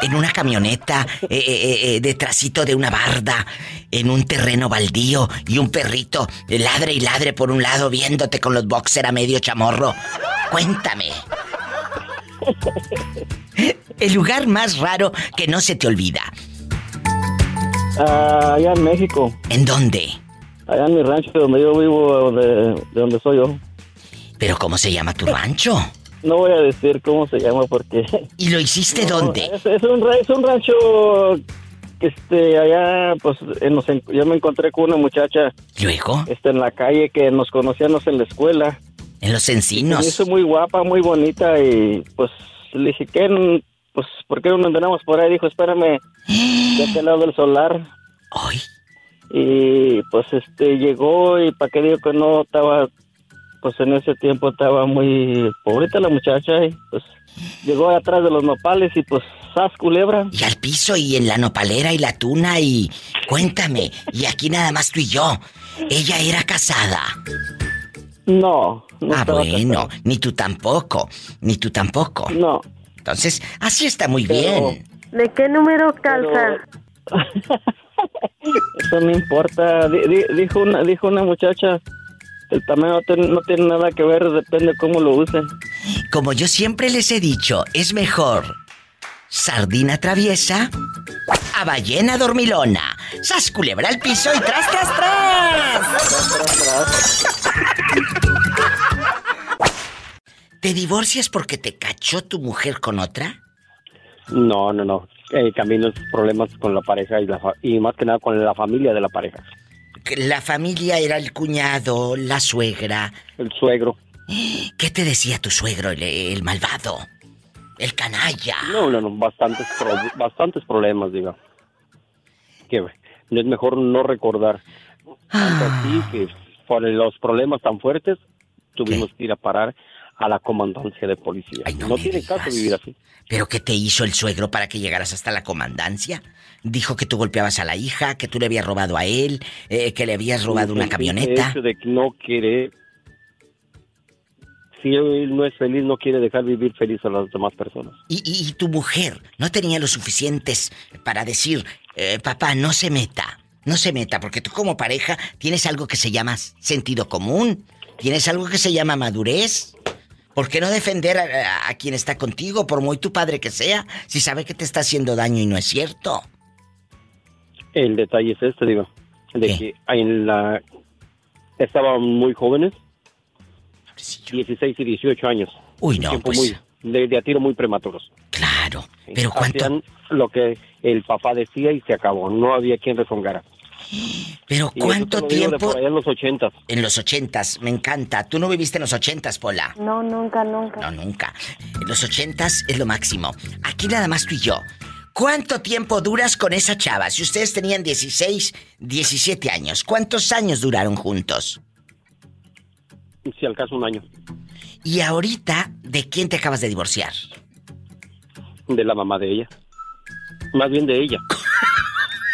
En una camioneta, detrásito de una barda, en un terreno baldío y un perrito ladre y ladre por un lado viéndote con los boxers a medio chamorro. Cuéntame. El lugar más raro que no se te olvida. Allá en México. ¿En dónde? Allá en mi rancho donde yo vivo, de donde soy yo. ¿Pero cómo se llama tu rancho? No voy a decir cómo se llama porque... ¿Y lo hiciste dónde? Es un rancho... allá, pues... yo me encontré con una muchacha... ¿Luego? En la calle, que nos conocíamos en la escuela. ¿En los encinos? Es muy guapa, muy bonita y... Pues le dije, ¿qué? Pues, ¿por qué no nos andamos por ahí? Dijo, espérame... De aquel lado del solar. ¿Ay? Y pues llegó y para qué digo que no estaba... Pues en ese tiempo estaba muy pobrita la muchacha y pues llegó atrás de los nopales y pues ¡zas, culebra! Y al piso y en la nopalera y la tuna y... Cuéntame, y aquí nada más tú y yo. ¿Ella era casada? No, no estaba bueno, casada. Ni tú tampoco. No. Entonces, así está muy bien. ¿De qué número calza? Eso no importa. Dijo una muchacha... El tamaño no tiene nada que ver, depende de cómo lo usen. Como yo siempre les he dicho, es mejor sardina traviesa a ballena dormilona. ¡Sas, culebra al piso y tras, tras, tras! ¿Te divorcias porque te cachó tu mujer con otra? No. Camino los problemas con la pareja y más que nada con la familia de la pareja. La familia era el cuñado, la suegra... El suegro. ¿Qué te decía tu suegro, el malvado? El canalla. No, bastantes problemas, digo. Que es mejor no recordar. Así que por los problemas tan fuertes, tuvimos que ir a parar a la comandancia de policía. Ay, no tiene caso vivir así. ¿Pero qué te hizo el suegro para que llegaras hasta la comandancia? Dijo que tú golpeabas a la hija, que tú le habías robado a él, que le habías robado una camioneta. El hecho de que no quiere... Si él no es feliz, no quiere dejar vivir feliz a las demás personas. ¿Y tu mujer no tenía lo suficientes para decir, papá, no se meta? No se meta, porque tú como pareja tienes algo que se llama sentido común. Tienes algo que se llama madurez. ¿Por qué no defender a quien está contigo, por muy tu padre que sea, si sabe que te está haciendo daño y no es cierto? El detalle es digo, de ¿qué? Que estaban muy jóvenes, 16 y 18 años. Uy, no, pues... De a tiro muy prematuros. Claro, pero ¿cuánto...? Hacían lo que el papá decía y se acabó, no había quien rezongara. Pero ¿cuánto tiempo? Por allá en los 80s. En los 80s, me encanta. ¿Tú no viviste en los 80s, Pola? No, nunca. En los 80s es lo máximo. Aquí nada más tú y yo. ¿Cuánto tiempo duras con esa chava? Si ustedes tenían 16, 17 años, ¿cuántos años duraron juntos? Si al caso, un año. ¿Y ahorita de quién te acabas de divorciar? De la mamá de ella. Más bien de ella.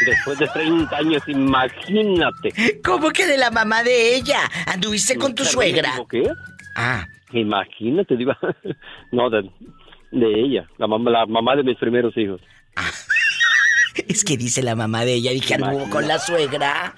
Después de 30 años, imagínate. ¿Cómo que de la mamá de ella? ¿Anduviste con tu suegra? ¿Qué? Ah. Imagínate, diva. No, de ella. La mamá de mis primeros hijos. Ah. Es que dice la mamá de ella, dije, anduvo con la suegra.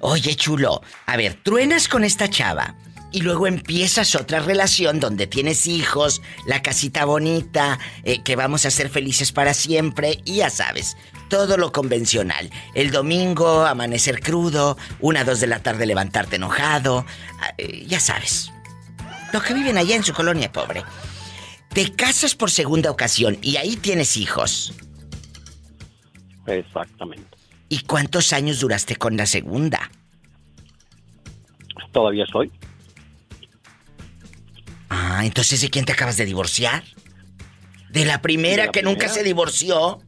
Oye, chulo, a ver, truenas con esta chava y luego empiezas otra relación donde tienes hijos, la casita bonita, que vamos a ser felices para siempre, y ya sabes, todo lo convencional. El domingo, amanecer crudo, 1 o 2 de la tarde levantarte enojado, ya sabes. Los que viven allá en su colonia pobre. Te casas por segunda ocasión y ahí tienes hijos. Exactamente. ¿Y cuántos años duraste con la segunda? Todavía soy. Ah, entonces ¿de quién te acabas de divorciar? ¿De la primera que nunca se divorció?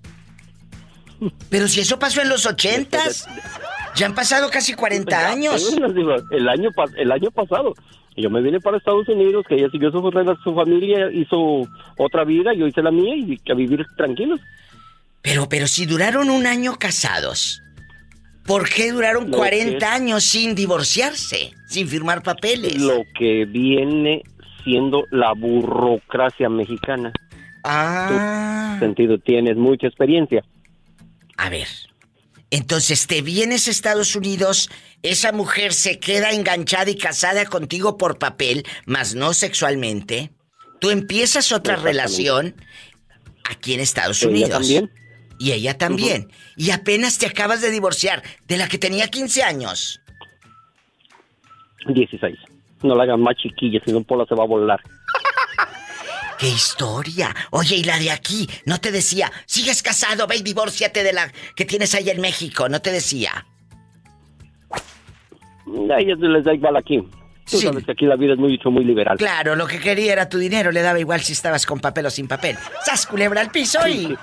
Pero si eso pasó en los 80s. Ya han pasado casi 40 años. El año pasado yo me vine para Estados Unidos, que ella siguió su familia, hizo otra vida, yo hice la mía, y a vivir tranquilos. Pero si duraron un año casados, ¿por qué duraron 40 años sin divorciarse, sin firmar papeles? Lo que viene siendo la burocracia mexicana. Ah. Tú, sentido, tienes mucha experiencia. A ver, entonces te vienes a Estados Unidos, esa mujer se queda enganchada y casada contigo por papel, mas no sexualmente. Tú empiezas otra relación aquí en Estados Unidos. ¿Ella también? Y ella también. Uh-huh. Y apenas te acabas de divorciar de la que tenía 15 años. 16. No la hagan más chiquilla, si no Pola se va a volar. ¡Qué historia! Oye, y la de aquí, ¿no te decía, sigues casado, ve y divórciate de la que tienes allá en México? ¿No te decía? A ellas les da igual aquí. Tú sabes que aquí la vida es muy liberal. Claro, lo que quería era tu dinero, le daba igual si estabas con papel o sin papel. ¡Sas, culebra al piso y...!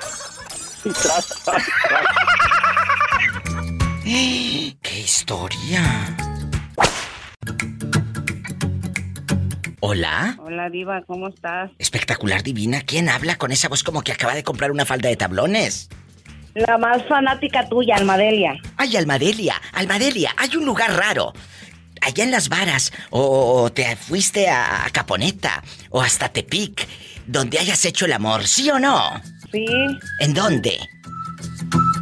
¡Qué historia! ¿Hola? Hola, diva, ¿cómo estás? Espectacular, divina. ¿Quién habla con esa voz como que acaba de comprar una falda de tablones? La más fanática tuya, Almadelia. Ay, Almadelia, hay un lugar raro allá en Las Varas, o te fuiste a Caponeta, o hasta Tepic, donde hayas hecho el amor, ¿sí o no? Sí. ¿En dónde?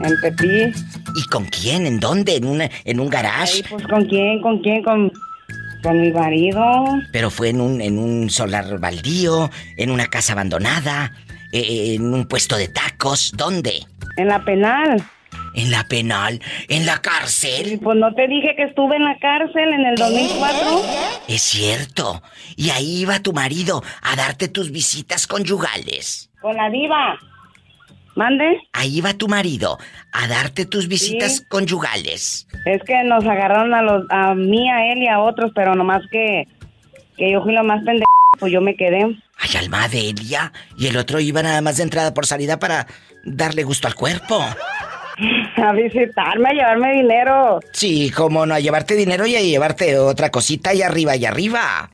En Tepic. ¿Y con quién? ¿En dónde? ¿En un garage? Ay, pues ¿con quién? Con mi marido. Pero fue en un solar baldío, en una casa abandonada, en un puesto de tacos. ¿Dónde? En la penal. ¿En la penal? ¿En la cárcel? Sí, pues no te dije que estuve en la cárcel en el 2004. Es cierto. Y ahí iba tu marido a darte tus visitas conyugales. Con la diva. ¿Mande? Ahí va tu marido a darte tus visitas conyugales. Es que nos agarraron a mí, a él y a otros, pero nomás que yo fui lo más pendejo, pues yo me quedé. Ay, alma de Elia. Y el otro iba nada más de entrada por salida para darle gusto al cuerpo. A visitarme, a llevarme dinero. Sí, cómo no, a llevarte dinero y a llevarte otra cosita y arriba.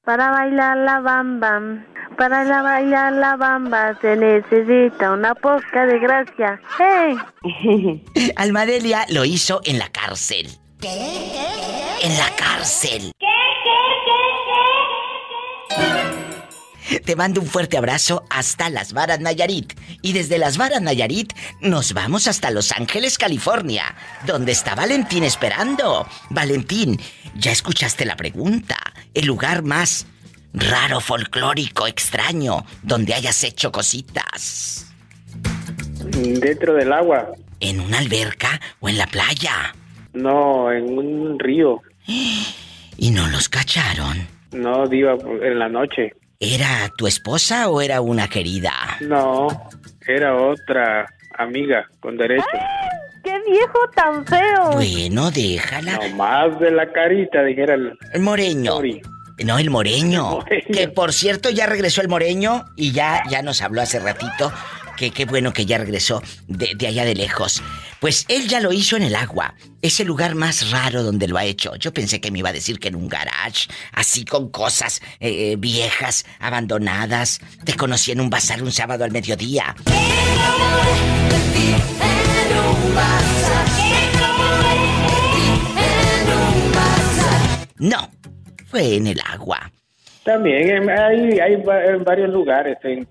Para bailar la bam bam. Para bailar la bamba se necesita una poca de gracia. ¡Hey! Almadelia lo hizo en la cárcel. ¿Qué? En la cárcel. ¿Qué? Te mando un fuerte abrazo hasta Las Varas, Nayarit. Y desde Las Varas, Nayarit, nos vamos hasta Los Ángeles, California, donde está Valentín esperando. Valentín, ya escuchaste la pregunta. El lugar más raro, folclórico, extraño, donde hayas hecho cositas. ¿Dentro del agua? ¿En una alberca o en la playa? No, en un río. ¿Y no los cacharon? No, diva, en la noche. ¿Era tu esposa o era una querida? No, era otra amiga con derecho. ¡Ay! ¡Qué viejo tan feo! Bueno, déjala. No más de la carita, dijera el moreño. Sorry. No, el moreño. Que por cierto ya regresó el moreño y ya nos habló hace ratito. Qué bueno que ya regresó de allá de lejos. Pues él ya lo hizo en el agua. Es el lugar más raro donde lo ha hecho. Yo pensé que me iba a decir que en un garage, así con cosas viejas, abandonadas. Te conocí en un bazar un sábado al mediodía. No, fue en el agua. También hay en varios lugares, en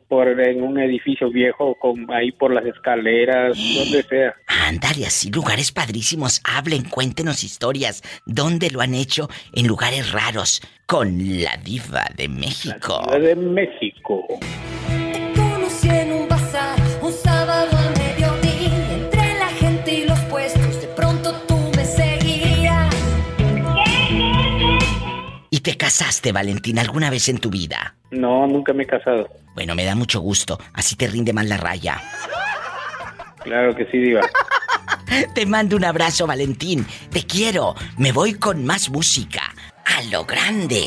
un edificio viejo, ahí por las escaleras, donde sea. Ándale, así, lugares padrísimos. Hablen, cuéntenos historias. ¿Dónde lo han hecho? En lugares raros. Con la Diva de México. La Diva de México. Te conocí en un bazar, un sábado al mediodía, entre la gente y los puestos, de pronto tú me seguías. ¿Y te casaste, Valentín, alguna vez en tu vida? No, nunca me he casado. Bueno, me da mucho gusto. Así te rinde más la raya. Claro que sí, Diva. Te mando un abrazo, Valentín. Te quiero. Me voy con más música. A lo grande.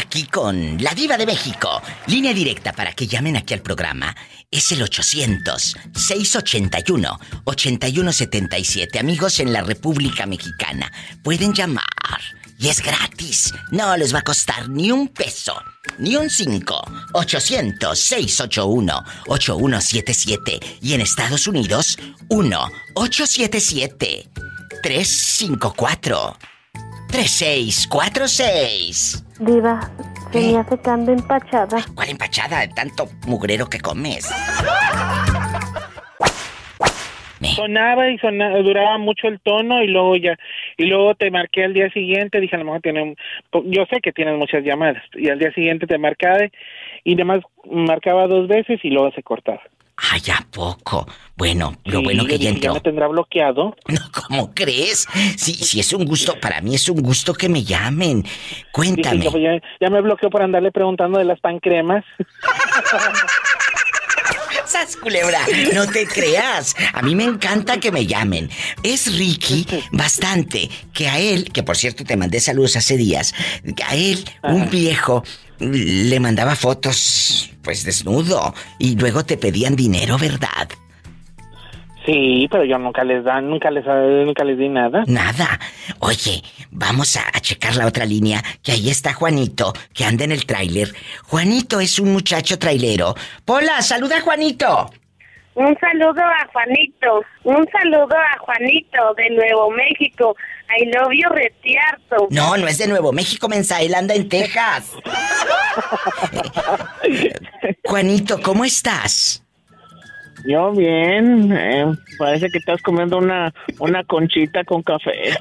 Aquí con la Diva de México. Línea directa para que llamen aquí al programa. Es el 800-681-8177. Amigos en la República Mexicana, pueden llamar. Y es gratis. No les va a costar ni un peso, ni un 5. 800-681-8177. Y en Estados Unidos, 1-877-354-3646. Diva, se me hace tan de empachada. ¿Cuál empachada? De tanto mugrero que comes. Sonaba y sonaba, duraba mucho el tono y luego ya, y luego te marqué al día siguiente, dije a lo mejor yo sé que tienes muchas llamadas, y al día siguiente te marcaba y además marcaba dos veces y luego se cortaba. Ay, ¿a poco? Bueno, lo sí, bueno que ya entró. ¿Ya me tendrá bloqueado? No, ¿cómo crees? Sí, es un gusto, para mí es un gusto que me llamen. Cuéntame. Dije, pues ya me bloqueó por andarle preguntando de las pancremas. ¡Sas, culebra! No te creas. A mí me encanta que me llamen. Es Ricky bastante. Que a él, que por cierto te mandé saludos hace días, a él, un viejo, le mandaba fotos, pues desnudo, y luego te pedían dinero, ¿verdad? Sí, pero yo nunca les di nada. Nada. Oye, vamos a checar la otra línea, que ahí está Juanito, que anda en el tráiler. Juanito es un muchacho trailero. Pola, saluda a Juanito. Un saludo a Juanito. Un saludo a Juanito de Nuevo México. I love you, retierto. No, no es de Nuevo México, mensa. Él anda en Texas. Juanito, ¿cómo estás? Yo bien, parece que estás comiendo una conchita con café.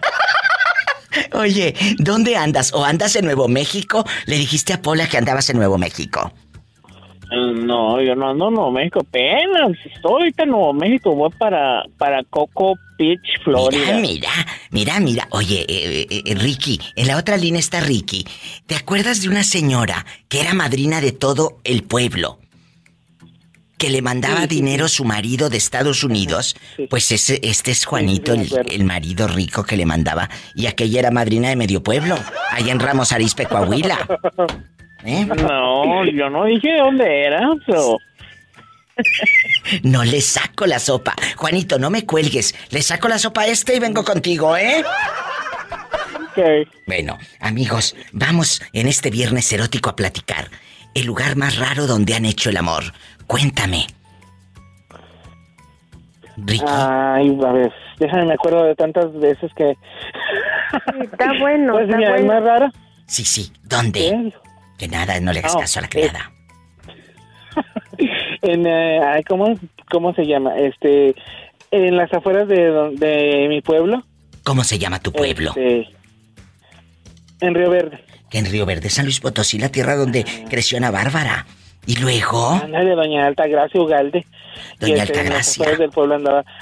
Oye, ¿dónde andas? ¿O andas en Nuevo México? ¿Le dijiste a Pola que andabas en Nuevo México? No, yo no ando en Nuevo México, apenas estoy ahorita en Nuevo México, voy para Coco Beach, Florida. Mira, oye, Ricky, en la otra línea está Ricky. ¿Te acuerdas de una señora que era madrina de todo el pueblo? Que le mandaba dinero su marido de Estados Unidos, pues este es Juanito, el marido rico que le mandaba, y aquella era madrina de medio pueblo, allá en Ramos Arizpe, Coahuila. No, yo no dije dónde era, pero... No le saco la sopa. Juanito, no me cuelgues, le saco la sopa a y vengo contigo, ¿eh? Okay. Bueno, amigos, vamos en este viernes erótico a platicar el lugar más raro donde han hecho el amor. Cuéntame, Ricky. Ay, a ver, déjame, me acuerdo de tantas veces que... Está bueno, pues está bueno. ¿Es más rara? Sí, ¿dónde? ¿Qué? Que nada, no le hagas caso a la criada. ¿Cómo se llama? En las afueras de mi pueblo. ¿Cómo se llama tu pueblo? En Río Verde. En Río Verde, San Luis Potosí, la tierra donde creció Ana Bárbara. ¿Y luego? De doña Altagracia Ugalde. Doña Altagracia. El del pueblo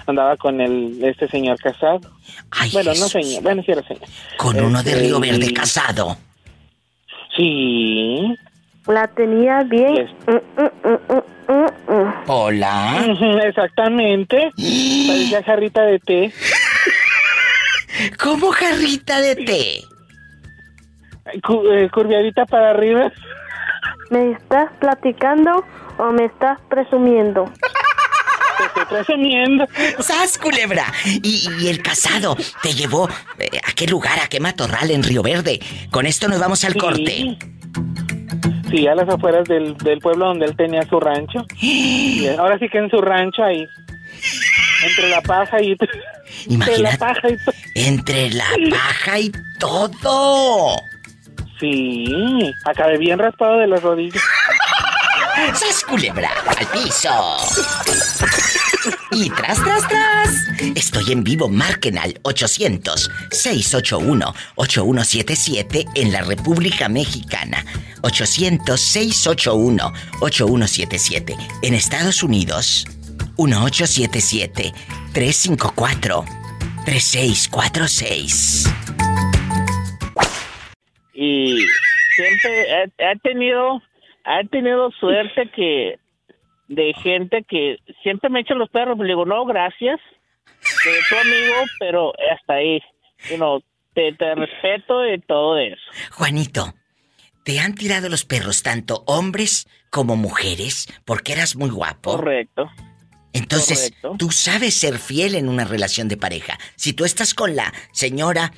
andaba con este señor casado. Ay, bueno, Jesús. No señor, bueno, sí era señor. Con uno de Río Verde casado. Sí. La tenía bien. Hola. Exactamente. Parecía jarrita de té. ¿Cómo jarrita de té? Curviadita para arriba. ¿Me estás platicando o me estás presumiendo? estoy presumiendo. ¡Sas, culebra! Y el casado te llevó a qué lugar, a qué matorral en Río Verde. Con esto nos vamos al corte. Sí, a las afueras del pueblo donde él tenía su rancho. Y ahora sí que en su rancho ahí. Entre la paja y... Imagínate, entre la paja y todo. Entre la paja y todo. Sí, acabé bien raspado de las rodillas. ¡Sas, culebra! ¡Al piso! Y tras, tras, tras. Estoy en vivo, marquen al 800-681-8177 en la República Mexicana. 800-681-8177. En Estados Unidos, 1877-354-3646. Y siempre ha tenido suerte que de gente que siempre me echa los perros. Le digo, no, gracias, que tu amigo, pero hasta ahí. Te respeto de todo eso. Juanito, te han tirado los perros tanto hombres como mujeres porque eras muy guapo. Correcto. Entonces, correcto, tú sabes ser fiel en una relación de pareja. Si tú estás con la señora,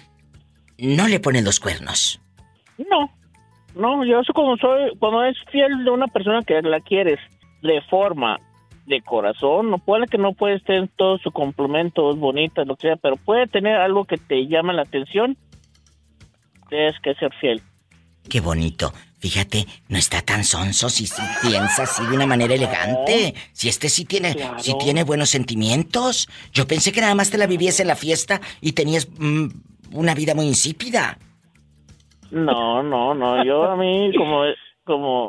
no le pones los cuernos. No, yo cuando es fiel de una persona que la quieres, de forma, de corazón, no puede que no puedes tener todo su complemento, bonita, lo que sea, pero puede tener algo que te llama la atención, tienes que ser fiel. Qué bonito. Fíjate, no está tan sonso si piensa así de una manera elegante. Si sí tiene, claro, si tiene buenos sentimientos. Yo pensé que nada más te la vivías en la fiesta y tenías una vida muy insípida. No. Yo a mí, como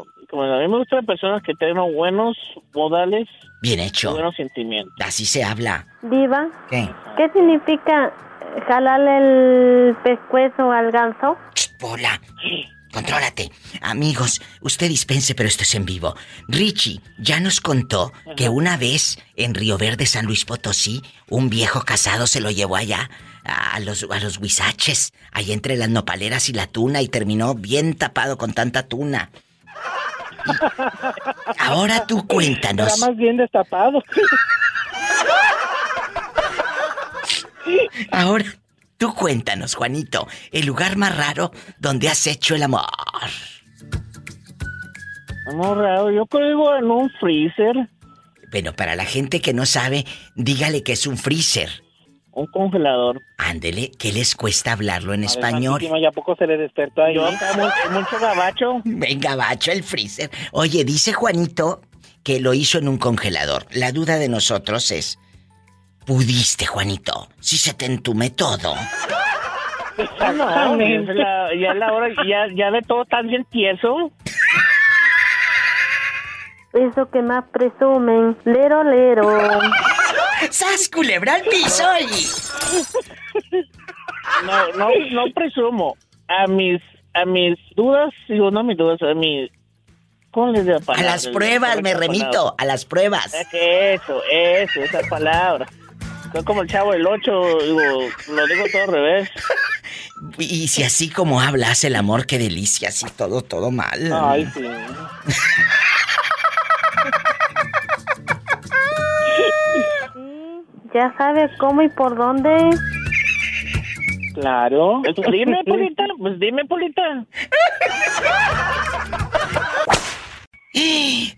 a mí me gustan personas que tengan buenos modales. Bien hecho. Buenos sentimientos. Así se habla. Diva. ¿Qué significa jalarle el pescuezo al ganso? ¡Hola! Contrólate. Amigos, usted dispense, pero esto es en vivo. Richie ya nos contó que una vez en Río Verde, San Luis Potosí, un viejo casado se lo llevó allá a los huizaches, ahí entre las nopaleras y la tuna, y terminó bien tapado con tanta tuna. Y ahora tú cuéntanos. Está más bien destapado. Ahora tú cuéntanos, Juanito, el lugar más raro donde has hecho el amor. Amor raro, yo creo en un freezer. Bueno, para la gente que no sabe, dígale que es un freezer. Un congelador. Ándele, ¿qué les cuesta hablarlo en español? Ya poco se le despertó ahí. Yo mucho gabacho. Venga, gabacho, el freezer. Oye, dice Juanito que lo hizo en un congelador. La duda de nosotros es... ¿Pudiste, Juanito? Si se te entume todo. Exactamente. Ya es la hora, ya ve todo tan bien tieso. Eso que más presumen. Lero, lero. ¡Sas, culebra al piso! No presumo. A mis dudas, digo, no mis dudas, a mis... ¿Cómo les digo? A las pruebas, me remito, a las pruebas. Eso, esa palabra. Soy como el chavo del 8, lo digo todo al revés. Y si así como hablas el amor, qué delicia, así todo mal. Ay, sí. Ya sabes cómo y por dónde. Claro. Pues dime, Polita.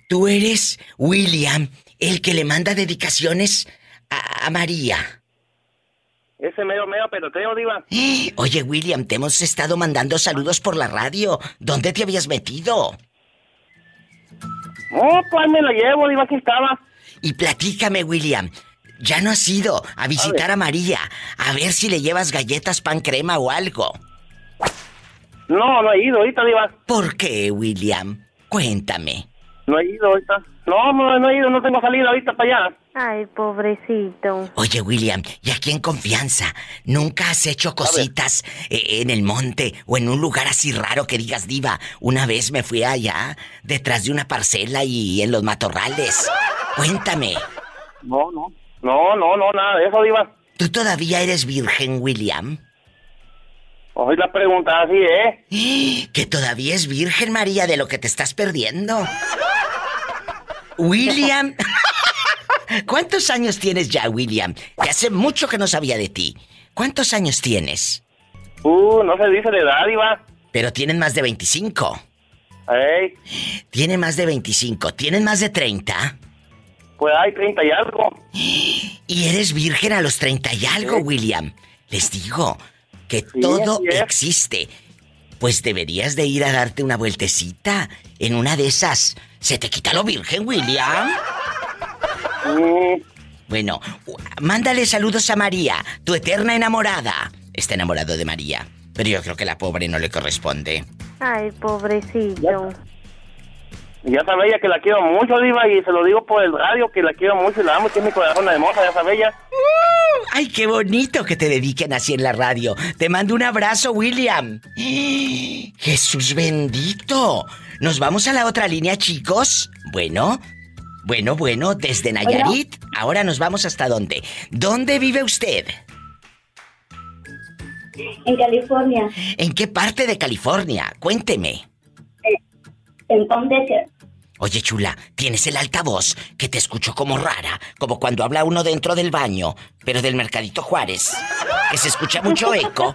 Tú eres William, el que le manda dedicaciones a María. Ese mero peloteo, Diva. Oye, William, te hemos estado mandando saludos por la radio. ¿Dónde te habías metido? No, pues me lo llevo, Diva, aquí estaba. Y platícame, William, ya no has ido a visitar a María, a ver si le llevas galletas, pan, crema o algo. No he ido ahorita, Diva. ¿Por qué, William? Cuéntame. No he ido ahorita. No he ido, no tengo salida ahorita para allá. Ay, pobrecito. Oye, William, y aquí en confianza, ¿nunca has hecho cositas en el monte o en un lugar así raro que digas, Diva? Una vez me fui allá, detrás de una parcela y en los matorrales. Cuéntame. No, nada de eso, Diva. ¿Tú todavía eres virgen, William? Hoy la pregunta así, ¿eh? Que todavía es virgen, María, de lo que te estás perdiendo. William, ¿Cuántos años tienes ya, William? Que hace mucho que no sabía de ti. ¿Cuántos años tienes? No se dice la edad, Iba. Pero tienen más de 25. Ey. Tienen más de 25. ¿Tienen más de 30? Pues hay 30 y algo. Y eres virgen a los 30 y algo, sí. William. Les digo que sí, todo existe. Pues deberías de ir a darte una vueltecita. En una de esas, ¿se te quita lo virgen, William? Sí. Bueno, mándale saludos a María, tu eterna enamorada. Está enamorado de María, pero yo creo que la pobre no le corresponde. Ay, pobrecillo. Ya sabe ella que la quiero mucho, Diva, y se lo digo por el radio, que la quiero mucho y la amo, que es mi corazón hermosa, ya sabe ella. Ay, qué bonito que te dediquen así en la radio. Te mando un abrazo, William. Jesús bendito. ¿Nos vamos a la otra línea, chicos? Bueno, desde Nayarit. Hola. Ahora nos vamos hasta dónde. ¿Dónde vive usted? En California. ¿En qué parte de California? Cuénteme. En Home Depot. Oye, chula, tienes el altavoz que te escucho como rara, como cuando habla uno dentro del baño, pero del Mercadito Juárez, que se escucha mucho eco.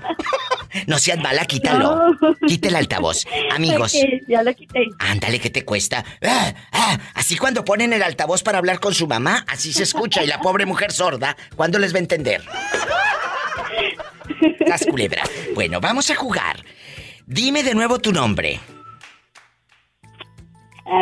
No seas mala, quítalo. No. Quita el altavoz. Amigos. Porque ya lo quité. Ándale, ¿qué te cuesta? Así cuando ponen el altavoz para hablar con su mamá, así se escucha. Y la pobre mujer sorda, ¿cuándo les va a entender? Las culebras. Bueno, vamos a jugar. Dime de nuevo tu nombre.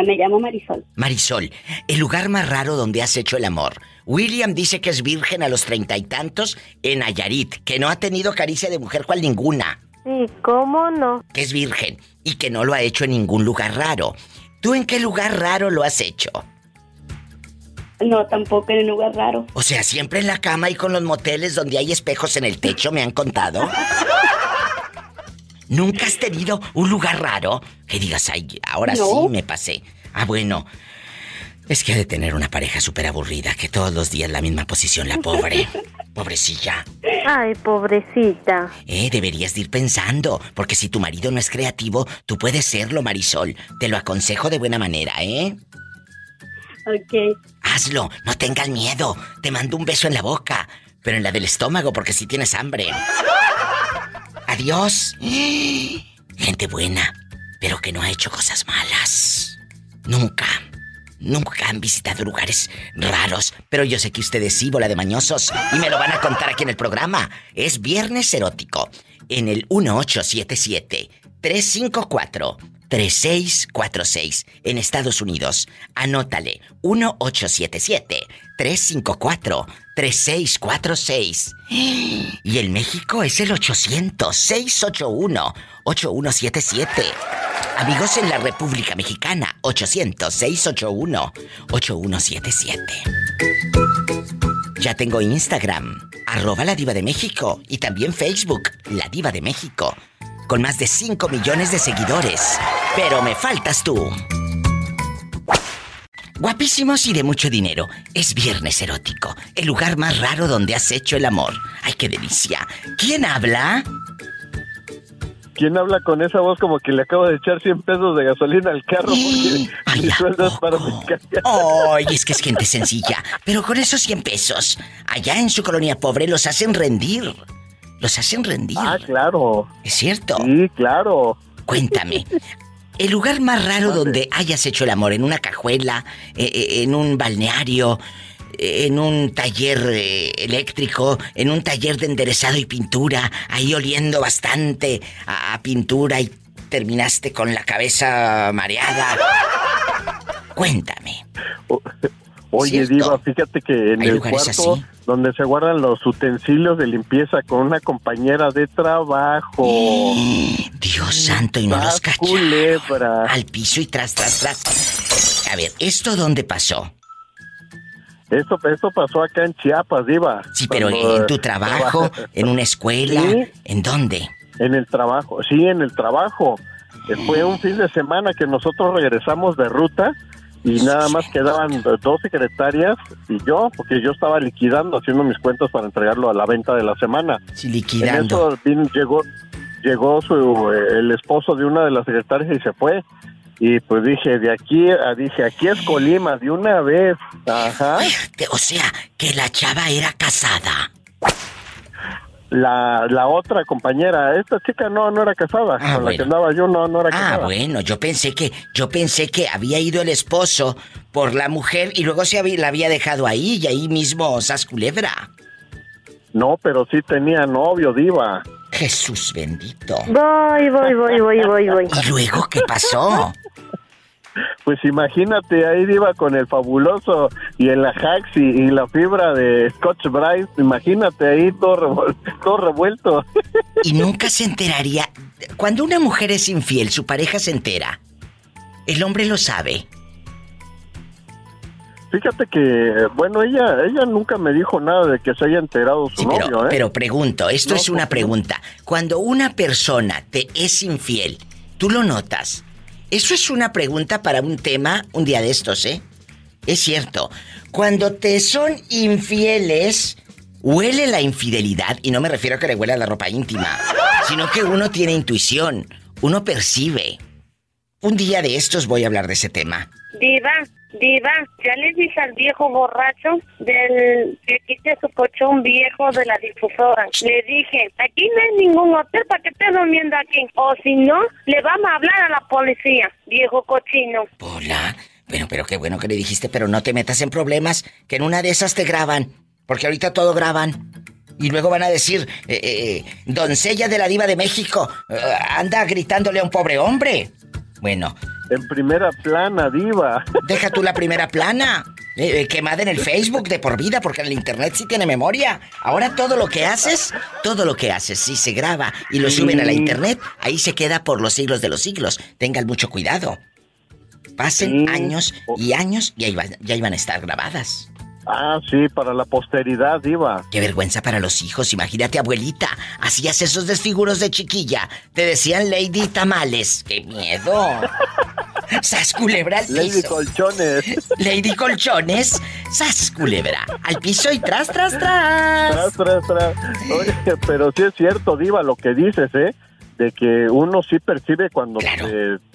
Me llamo Marisol. Marisol, el lugar más raro donde has hecho el amor. William dice que es virgen a los 30 y tantos en Nayarit, que no ha tenido caricia de mujer cual ninguna. Sí, ¿cómo no? Que es virgen y que no lo ha hecho en ningún lugar raro. ¿Tú en qué lugar raro lo has hecho? No, tampoco en un lugar raro. O sea, siempre en la cama y con los moteles donde hay espejos en el techo, me han contado. ¿Nunca has tenido un lugar raro? Que digas, ay, ahora no. Sí me pasé. Ah, bueno. Es que ha de tener una pareja súper aburrida, que todos los días la misma posición, la pobre. Pobrecilla. Ay, pobrecita. Deberías de ir pensando, porque si tu marido no es creativo, tú puedes serlo, Marisol. Te lo aconsejo de buena manera, ¿eh? Ok. Hazlo, no tengas miedo. Te mando un beso en la boca, pero en la del estómago, porque si tienes hambre. Adiós. Gente buena, pero que no ha hecho cosas malas. Nunca han visitado lugares raros. Pero yo sé que ustedes sí, bola de mañosos. Y me lo van a contar aquí en el programa. Es Viernes Erótico. En el 1877-354-3646. En Estados Unidos. Anótale. 1877-354-3646. Y en México es el 800-681-8177. Amigos en la República Mexicana, 800-681-8177. Ya tengo Instagram, @La Diva de México. Y también Facebook, La Diva de México. Con más de 5 millones de seguidores. Pero me faltas tú. Guapísimos y de mucho dinero. Es Viernes Erótico, el lugar más raro donde has hecho el amor. ¡Ay, qué delicia! ¿Quién habla? ¿Quién habla con esa voz como que le acabo de echar 100 pesos de gasolina al carro? Porque ¡ay, la para ¡ay, es que es gente sencilla! Pero con esos 100 pesos, allá en su colonia pobre los hacen rendir. Los hacen rendir. Ah, claro. ¿Es cierto? Sí, claro. Cuéntame. El lugar más raro donde hayas hecho el amor, en una cajuela, en un balneario, en un taller eléctrico, en un taller de enderezado y pintura, ahí oliendo bastante a pintura y terminaste con la cabeza mareada. Cuéntame. Oye, ¿cierto? Diva, fíjate que en el cuarto así donde se guardan los utensilios de limpieza con una compañera de trabajo. Dios santo, y no los cacharon. Al piso y tras. A ver, ¿esto dónde pasó? Esto pasó acá en Chiapas, Diva. Sí, pero en tu trabajo, en una escuela, ¿sí? ¿En dónde? En el trabajo, sí, en el trabajo. Fue un fin de semana que nosotros regresamos de ruta. Y nada más quedaban 2 secretarias y yo, porque yo estaba liquidando, haciendo mis cuentas para entregarlo a la venta de la semana. Sí, liquidando. En eso llegó el esposo de una de las secretarias y se fue. Y pues dije, aquí es Colima, de una vez. Ajá. O sea, que la chava era casada. La otra compañera, esta chica no era casada, con la que andaba yo no era casada. Ah, bueno, yo pensé que había ido el esposo por la mujer y luego la había dejado ahí y ahí mismo sas culebra. No, pero sí tenía novio, diva. Jesús bendito. Voy. ¿Y luego qué pasó? Pues imagínate, ahí iba con el fabuloso y el Ajax y la fibra de Scotch Bright. Imagínate ahí todo revuelto. Y nunca se enteraría. Cuando una mujer es infiel, su pareja se entera. El hombre lo sabe. Fíjate que, bueno, ella nunca me dijo nada de que se haya enterado su novio, ¿eh? Pero pregunto, es una pregunta. Cuando una persona te es infiel, ¿tú lo notas? Eso es una pregunta para un tema un día de estos, ¿eh? Es cierto. Cuando te son infieles, huele la infidelidad. Y no me refiero a que le huela la ropa íntima, sino que uno tiene intuición. Uno percibe. Un día de estos voy a hablar de ese tema. Diva, ya les dije al viejo borracho que quise su cochón viejo de la difusora. Le dije, aquí no hay ningún hotel para que estés durmiendo aquí. O si no, le vamos a hablar a la policía, viejo cochino. Hola. Bueno, pero qué bueno que le dijiste, pero no te metas en problemas, que en una de esas te graban. Porque ahorita todo graban. Y luego van a decir, doncella de la Diva de México, anda gritándole a un pobre hombre. Bueno. En primera plana, diva. Deja tú la primera plana. Quemada en el Facebook de por vida, porque en el internet sí tiene memoria. Ahora todo lo que haces, sí se graba y lo suben a la internet. Ahí se queda por los siglos de los siglos. Tengan mucho cuidado. Pasen años y años y ya iban a estar grabadas. Ah, sí, para la posteridad, diva. Qué vergüenza para los hijos. Imagínate, abuelita, hacías esos desfiguros de chiquilla. Te decían Lady Tamales. ¡Qué miedo! ¡Sas culebra al piso! Lady Colchones. Lady Colchones. ¡Sas culebra! Al piso y tras, tras, tras. Tras. Oye, pero sí es cierto, diva, lo que dices, ¿eh? De que uno sí percibe cuando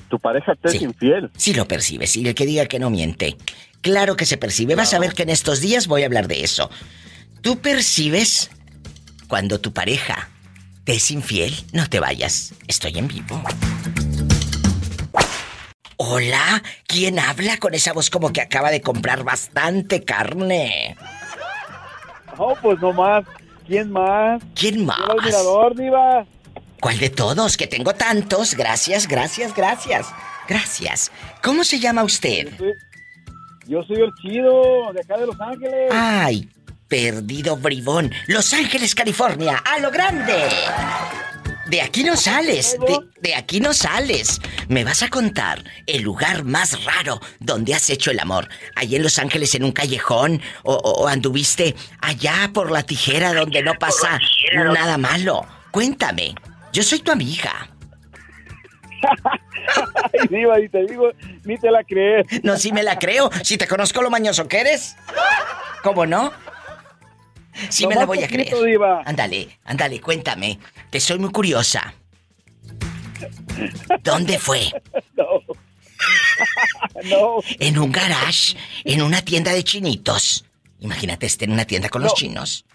tu pareja te es infiel. Sí lo percibes, y el que diga que no miente. Claro que se percibe. Vas a ver que en estos días voy a hablar de eso. ¿Tú percibes cuando tu pareja te es infiel? No te vayas. Estoy en vivo. Hola, ¿quién habla con esa voz como que acaba de comprar bastante carne? Oh, pues no más. ¿Quién más? El mirador, diva. ¿Cuál de todos? Que tengo tantos. Gracias. ¿Cómo se llama usted? Yo soy el chido, de acá de Los Ángeles. Ay, perdido bribón. Los Ángeles, California, a lo grande. De aquí no sales, de aquí no sales. Me vas a contar el lugar más raro donde has hecho el amor. Allí en Los Ángeles, en un callejón, o anduviste allá por la tijera donde no pasa nada malo. Cuéntame, yo soy tu amiga. Ay, diva, y te digo, ni te la crees. No, sí me la creo. Si te conozco lo mañoso que eres. ¿Cómo no? Sí, no me la voy a creer. Diva. Ándale, cuéntame. Te soy muy curiosa. ¿Dónde fue? No. En un garage, en una tienda de chinitos. Imagínate, en una tienda con los chinos.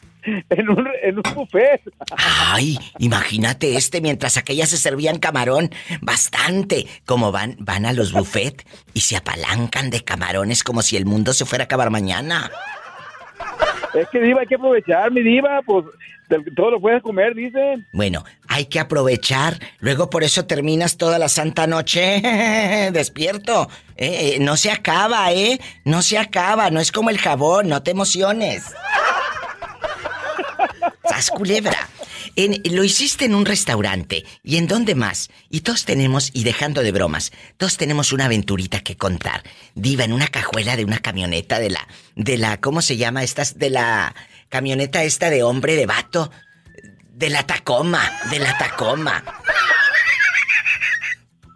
En un buffet. Ay, imagínate, mientras aquellas se servían camarón, bastante, como van a los buffets y se apalancan de camarones como si el mundo se fuera a acabar mañana. Es que, diva, hay que aprovechar, mi diva, pues todo lo puedes comer, dicen. Bueno, hay que aprovechar, luego por eso terminas toda la santa noche despierto. No se acaba, no es como el jabón, no te emociones. ¡Sas culebra! Lo hiciste en un restaurante. ¿Y en dónde más? Y todos tenemos, y dejando de bromas, todos tenemos una aventurita que contar. Diva, en una cajuela de una camioneta de la ¿cómo se llama? De la camioneta esta de hombre, de vato. De la Tacoma.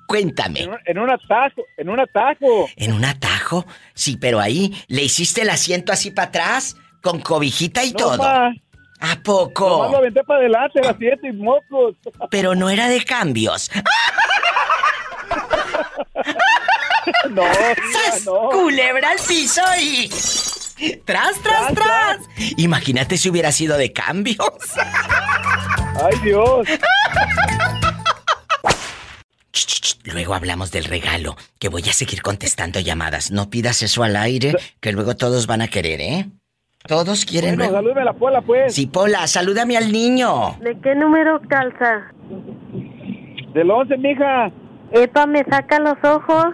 Cuéntame. En un atajo. ¿En un atajo? Sí, pero ahí le hiciste el asiento así para atrás, con cobijita y todo. Ma. ¿A poco? Nomás lo aventé para adelante, las 7 y mocos. Pero no era de cambios. No, mira, no. Culebra al piso y... ¡Tras, tras, tras! Imagínate si hubiera sido de cambios. ¡Ay, Dios! Luego hablamos del regalo, que voy a seguir contestando llamadas. No pidas eso al aire, que luego todos van a querer, ¿eh? Todos quieren... Bueno, salúdame a la Pola, pues. Sí, Pola, salúdame al niño. ¿De qué número calza? Del 11, mija. Epa, me saca los ojos.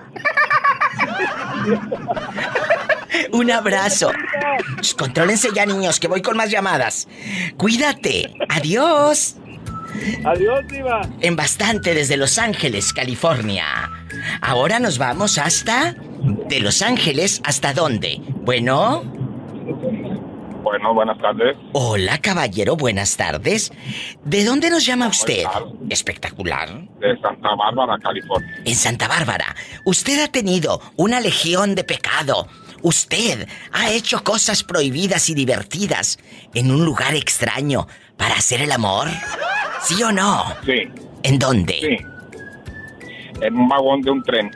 Un abrazo. Contrólense ya, niños, que voy con más llamadas. Cuídate. Adiós. Adiós, Diva. En bastante desde Los Ángeles, California. Ahora nos vamos hasta... ¿De Los Ángeles hasta dónde? Bueno... Bueno, buenas tardes. Hola, caballero, buenas tardes. ¿De dónde nos llama usted? Espectacular. De Santa Bárbara, California. En Santa Bárbara. Usted ha tenido una legión de pecado. Usted ha hecho cosas prohibidas y divertidas en un lugar extraño para hacer el amor. ¿Sí o no? Sí. ¿En dónde? Sí. En un vagón de un tren.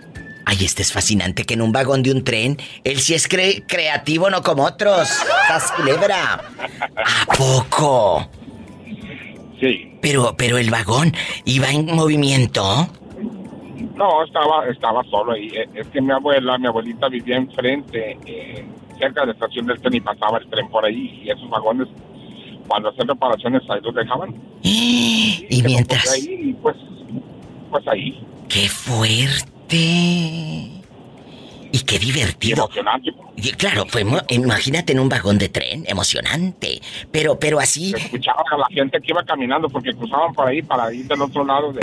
Ay, este es fascinante, que en un vagón de un tren, él sí es creativo, no como otros. ¡Estás culebra! ¿A poco? Sí. Pero el vagón iba en movimiento. No, estaba solo ahí. Es que mi abuelita vivía enfrente, cerca de la estación del tren, y pasaba el tren por ahí. Y esos vagones, cuando hacían reparaciones, ahí los dejaban. Y mientras... Ahí, pues ahí. ¡Qué fuerte! Y qué divertido. Y emocionante. Y claro, imagínate en un vagón de tren, emocionante. Pero así. Escuchaban a la gente que iba caminando porque cruzaban por ahí para ir del otro lado. Había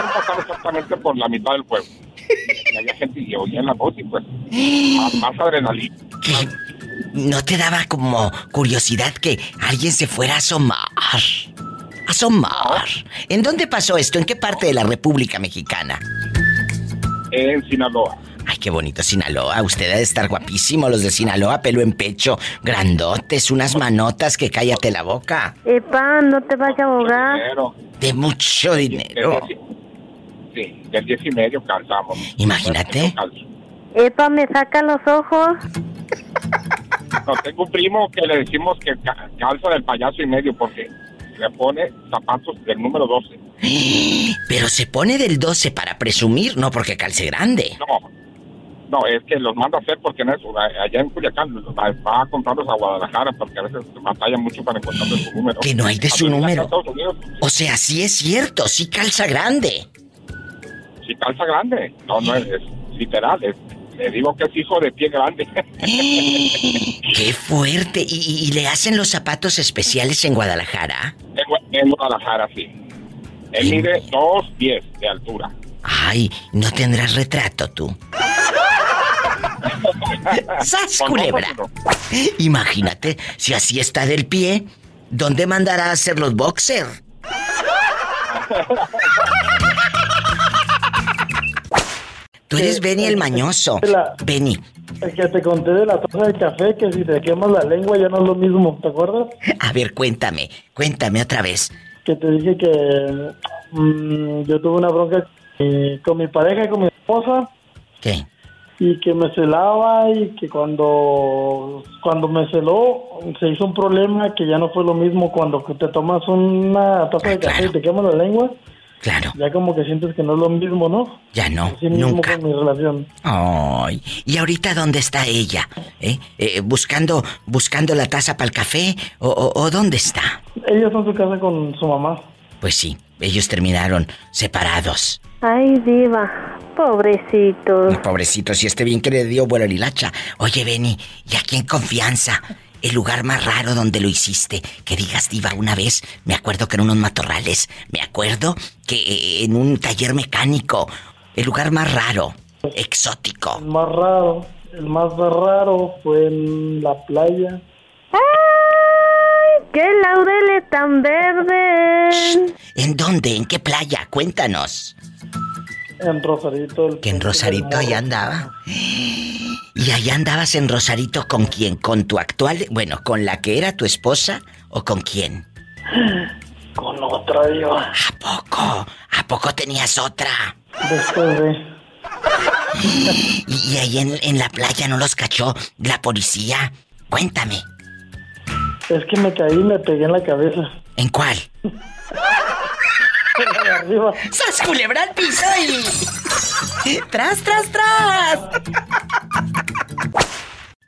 tren pasado exactamente por la mitad del pueblo. Y había gente y oía la voz y pues. Más adrenalina. ¿Qué? ¿No te daba como curiosidad que alguien se fuera a asomar? Asomar. ¿En dónde pasó esto? ¿En qué parte de la República Mexicana? En Sinaloa. Ay, qué bonito Sinaloa. Usted ha de estar guapísimo, los de Sinaloa, pelo en pecho, grandotes, unas manotas que cállate la boca. Epa, no te vayas a ahogar. De mucho dinero. Sí, del 10 y medio calzamos. Imagínate. Epa, me saca los ojos. No, tengo un primo que le decimos que calza del payaso y medio porque... Le pone zapatos del número 12. Pero se pone del 12 para presumir, no porque calce grande. No, es que los manda a hacer porque en eso, allá en Culiacán va a comprarlos a Guadalajara porque a veces batalla mucho para encontrar su número. Que no hay de su número. O sea, sí es cierto, sí calza grande. Sí calza grande. No, es literal, es... Le digo que es hijo de pie grande. ¡Qué fuerte! ¿Y le hacen los zapatos especiales en Guadalajara? En Guadalajara, sí. Él mide 2'10" de altura. Ay, ¿no tendrás retrato tú? ¡Sas, culebra! Imagínate, si así está del pie, ¿dónde mandará a hacer los boxer? Tú eres Benny el mañoso. Benny. El que te conté de la taza de café, que si te quemas la lengua ya no es lo mismo, ¿te acuerdas? A ver, cuéntame otra vez. Que te dije que yo tuve una bronca con mi pareja y con mi esposa. ¿Qué? Y que me celaba y que cuando me celó se hizo un problema que ya no fue lo mismo cuando te tomas una taza de café y te quemas la lengua. Claro. Ya como que sientes que no es lo mismo, ¿no? Ya no, así mismo nunca. Con mi relación. Ay, ¿y ahorita dónde está ella? ¿Buscando la taza para el café? ¿O dónde está? Ella está en su casa con su mamá. Pues sí, ellos terminaron separados. Ay, Diva, pobrecitos. No, pobrecitos, si bien que le dio vuelo a la hilacha. Oye, Benny, ¿y aquí en confianza? El lugar más raro donde lo hiciste. Que digas, Diva, una vez me acuerdo que en unos matorrales, me acuerdo que en un taller mecánico. El lugar más raro, exótico. El más raro fue en la playa. ¡Ay! ¡Qué laureles tan verdes! ¿En dónde? ¿En qué playa? Cuéntanos. En Rosarito. Que en Rosarito allá andaba. ¿Y allá andabas en Rosarito con quién? ¿Con tu actual? Bueno, ¿con la que era tu esposa o con quién? Con otra, Diva. ¿A poco? ¿A poco tenías otra? Después de... ¿Y ahí en la playa no los cachó la policía? Cuéntame. Es que me caí y me pegué en la cabeza. ¿En cuál? Arriba. ¡Sas culebra al piso y... ¡Tras, tras, tras!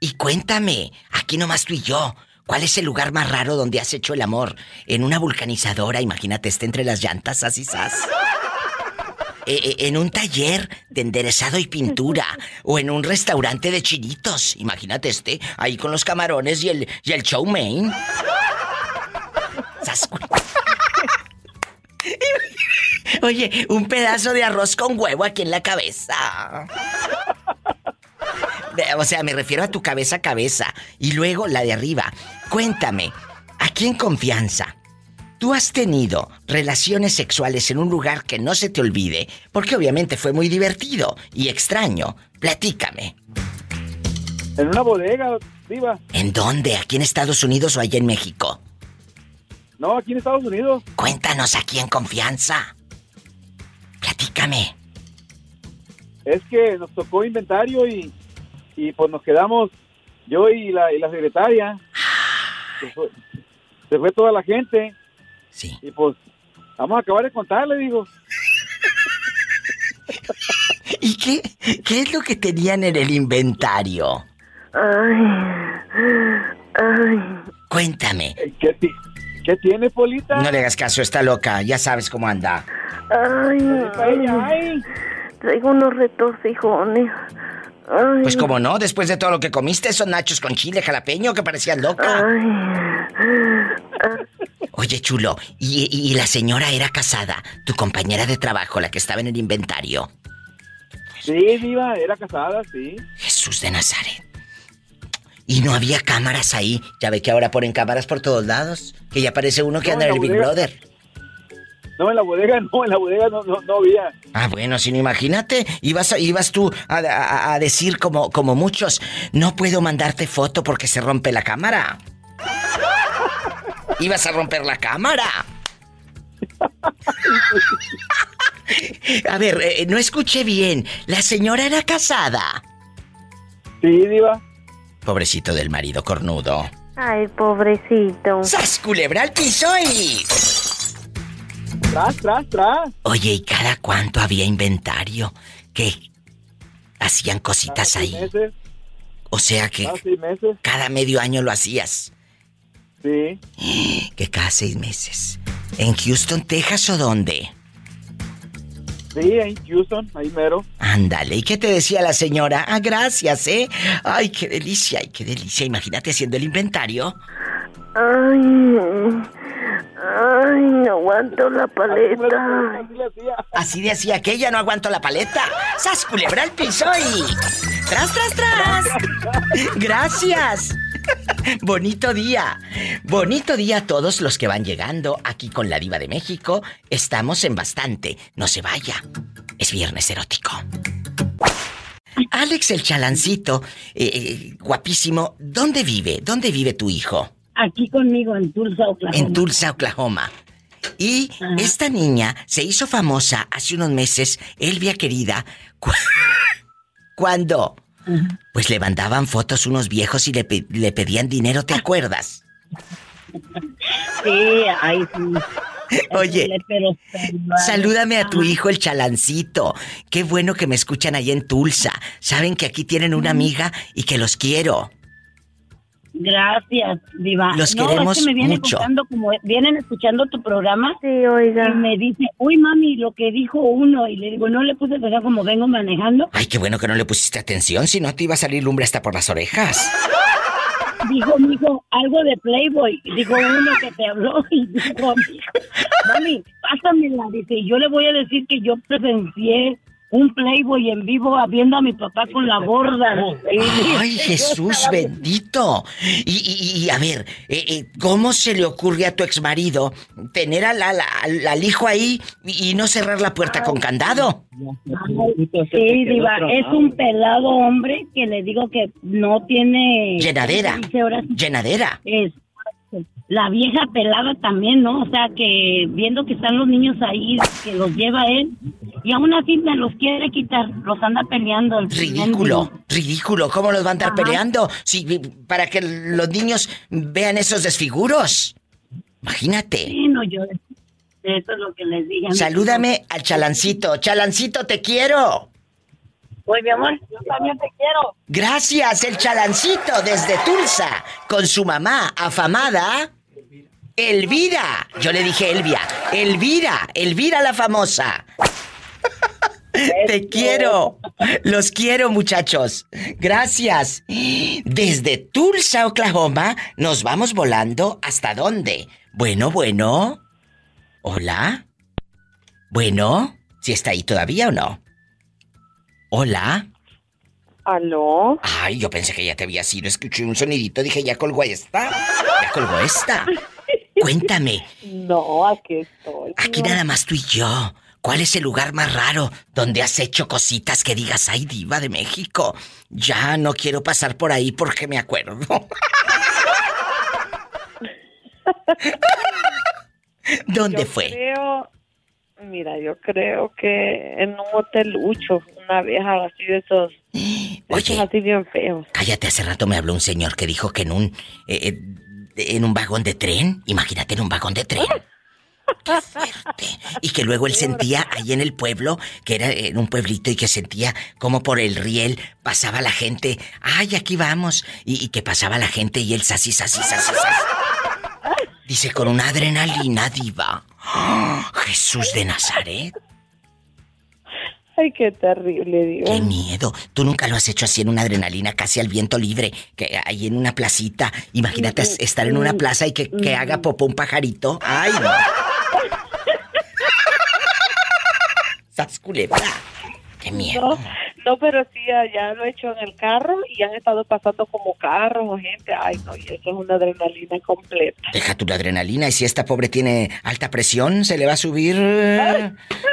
Y cuéntame, aquí nomás tú y yo, ¿cuál es el lugar más raro donde has hecho el amor? En una vulcanizadora, imagínate, está entre las llantas, así, sas. En un taller de enderezado y pintura. O en un restaurante de chinitos. Imagínate este, ahí con los camarones y el showman. ¡Sas culebra! Oye, un pedazo de arroz con huevo aquí en la cabeza. O sea, me refiero a tu cabeza. Y luego la de arriba. Cuéntame, aquí en confianza, ¿tú has tenido relaciones sexuales en un lugar que no se te olvide? Porque obviamente fue muy divertido y extraño. Platícame. En una bodega, Diva. ¿En dónde? ¿Aquí en Estados Unidos o allá en México? No, aquí en Estados Unidos. Cuéntanos aquí en confianza. Platícame. Es que nos tocó inventario y pues nos quedamos yo y la secretaria. Se fue toda la gente. Sí. Y pues vamos a acabar de contar, le digo. ¿Y qué es lo que tenían en el inventario? Ay. Cuéntame. ¿Qué tiene, Polita? No le hagas caso, está loca, ya sabes cómo anda. Ay. Traigo unos retorcijones. Ay. Pues cómo no, después de todo lo que comiste, esos nachos con chile jalapeño que parecían loca. Ay. Oye, chulo, ¿y la señora era casada? Tu compañera de trabajo, la que estaba en el inventario. Sí, Diva, era casada, sí. Jesús de Nazaret. Y no había cámaras ahí. Ya ve que ahora ponen cámaras por todos lados. Que ya parece uno que anda en el Big Brother. No, en la bodega no había. Ah, bueno, si no, imagínate. Ibas tú a decir como muchos, no puedo mandarte foto porque se rompe la cámara. Ibas a romper la cámara. A ver, no escuché bien. ¿La señora era casada? Sí, Diva. Pobrecito del marido cornudo. Ay, pobrecito. ¡Sas culebra al piso y... ¡Tras, tras, tras! Oye, ¿y cada cuánto había inventario? ¿Qué? ¿Hacían cositas cada ahí? 6 meses. O sea que... Cada 6 meses. Cada medio año lo hacías. Sí. Que cada 6 meses. ¿En Houston, Texas o dónde? Sí, en Houston, ahí mero. Ándale, ¿y qué te decía la señora? Ah, gracias, ¿eh? Ay, qué delicia, Imagínate haciendo el inventario. Ay, no aguanto la paleta. Así decía aquella, no aguanto la paleta. ¡Sas culebra al piso y... ¡Tras, tras, tras! Gracias. Bonito día a todos los que van llegando aquí con La Diva de México. Estamos en bastante, no se vaya, es viernes erótico. Alex el chalancito, guapísimo, ¿dónde vive? ¿Dónde vive tu hijo? Aquí conmigo, en Tulsa, Oklahoma. Y ajá. Esta niña se hizo famosa hace unos meses, Elvia querida, cuando... Pues le mandaban fotos unos viejos y le pedían dinero, ¿te acuerdas? Sí, ahí sí. Oye, salúdame a tu hijo el chalancito. Qué bueno que me escuchan allá en Tulsa. Saben que aquí tienen una amiga y que los quiero. Gracias, Diva. Los queremos mucho. Viene contando, como vienen escuchando tu programa. Sí, oiga. Y me dice, uy, mami, lo que dijo uno. Y le digo, no le puse atención como vengo manejando. Ay, qué bueno que no le pusiste atención, si no te iba a salir lumbre hasta por las orejas. Dijo, mijo, algo de Playboy. Dijo uno que te habló y dijo, mami, pásamela. Dice, y yo le voy a decir que yo presencié un Playboy en vivo viendo a mi papá con la borda. ¡Ay, Jesús bendito! Y a ver, ¿cómo se le ocurre a tu exmarido tener al hijo ahí y no cerrar la puerta con candado? Sí, Diva, es un pelado hombre que le digo que no tiene... Llenadera. Es... La vieja pelada también, ¿no? O sea, que viendo que están los niños ahí, que los lleva él, y aún así me los quiere quitar, los anda peleando. Ridículo, ridículo, ¿cómo los va a andar peleando? Si, para que los niños vean esos desfiguros. Imagínate. Sí, no, yo eso es lo que les dije. Salúdame al Chalancito. Chalancito, te quiero. Pues, mi amor, yo también te quiero. Gracias, el Chalancito desde Tulsa, con su mamá afamada, Elvira. Yo le dije Elvia. Elvira, Elvira la famosa. Te quiero. Los quiero, muchachos. Gracias. Desde Tulsa, Oklahoma, nos vamos volando. ¿Hasta dónde? Bueno. Hola. Bueno, ¿sí está ahí todavía o no? Hola. ¿Aló? Ay, yo pensé que ya te había sido. Escuché un sonidito, dije, ya colgó esta. Ya colgó esta. Cuéntame. No, aquí estoy. Aquí nada más tú y yo. ¿Cuál es el lugar más raro donde has hecho cositas que digas, ay, diva de México? Ya no quiero pasar por ahí porque me acuerdo. ¿Dónde fue? Mira, yo creo que en un hotelucho, una vieja así de esos. Oye, esos así bien feos. Cállate, hace rato me habló un señor que dijo que en un vagón de tren. Imagínate en un vagón de tren. ¡Qué fuerte! Y que luego él sentía ahí en el pueblo, que era en un pueblito, y que sentía como por el riel pasaba la gente. ¡Ay, aquí vamos! Y que pasaba la gente y él sasí. Dice, con una adrenalina, diva. ¡Oh, Jesús de Nazaret! Ay, qué terrible, Dios. Qué miedo. Tú nunca lo has hecho así en una adrenalina, casi al viento libre, que ahí en una placita. Imagínate estar en una plaza y que haga popó un pajarito. Ay, no. ¡Sas culebra! Qué miedo. No, pero sí, ya lo he hecho en el carro y han estado pasando como carros o gente. Ay, no, y eso es una adrenalina completa. Deja tu adrenalina, y si esta pobre tiene alta presión, se le va a subir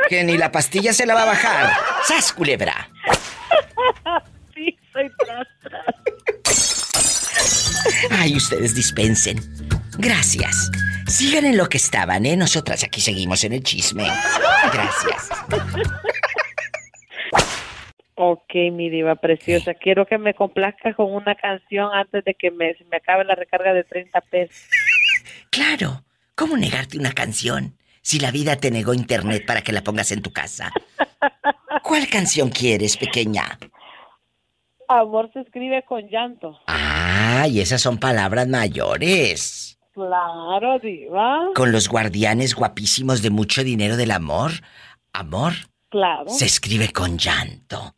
que ni la pastilla se la va a bajar. ¡Sas, culebra! Sí, soy tras. Ay, ustedes dispensen. Gracias. Sigan en lo que estaban, ¿eh? Nosotras aquí seguimos en el chisme. Gracias. Ok, mi diva preciosa. Quiero que me complazcas con una canción antes de que se me acabe la recarga de 30 pesos. Claro. ¿Cómo negarte una canción si la vida te negó internet para que la pongas en tu casa? ¿Cuál canción quieres, pequeña? Amor se escribe con llanto. Ah, y esas son palabras mayores. Claro, diva. Con los guardianes guapísimos de mucho dinero del amor. Amor. Claro. Se escribe con llanto.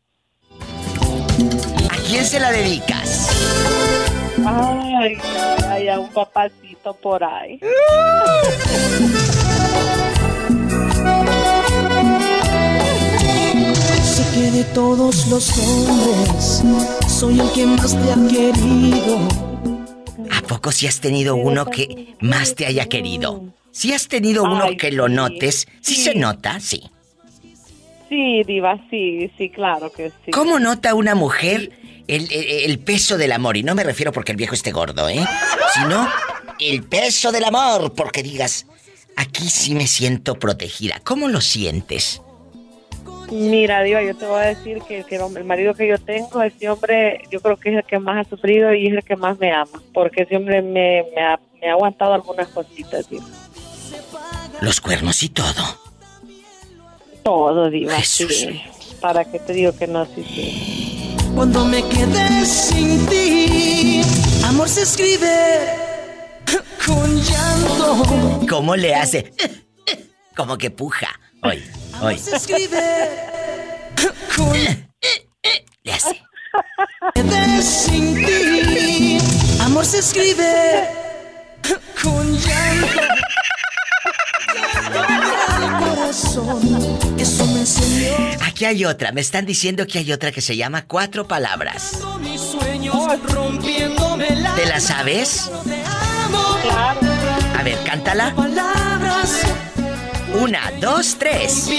¿A quién se la dedicas? Ay, a un papacito por ahí. Sé que de todos los hombres soy el que más te ha querido. ¿A poco si has tenido uno que más te haya querido? Si has tenido uno que lo notes, sí se nota, sí. Sí, diva, sí, claro que sí. ¿Cómo nota una mujer el peso del amor? Y no me refiero porque el viejo esté gordo, ¿eh? Sino el peso del amor, porque digas, aquí sí me siento protegida. ¿Cómo lo sientes? Mira, diva, yo te voy a decir que el marido que yo tengo, ese hombre, yo creo que es el que más ha sufrido y es el que más me ama. Porque ese hombre me ha aguantado algunas cositas, diva. Los cuernos y todo. Todo, diva. Jesús. ¿Para qué te digo que no? Sí. Cuando me quedé sin ti, amor se escribe con llanto. ¿Cómo le hace? Como que puja. Hoy. Amor se escribe con... Le hace. Quedé sin ti, amor se escribe con llanto. Aquí hay otra, me están diciendo que hay otra que se llama Cuatro Palabras. ¿Te la sabes? A ver, cántala. 1, 2, 3.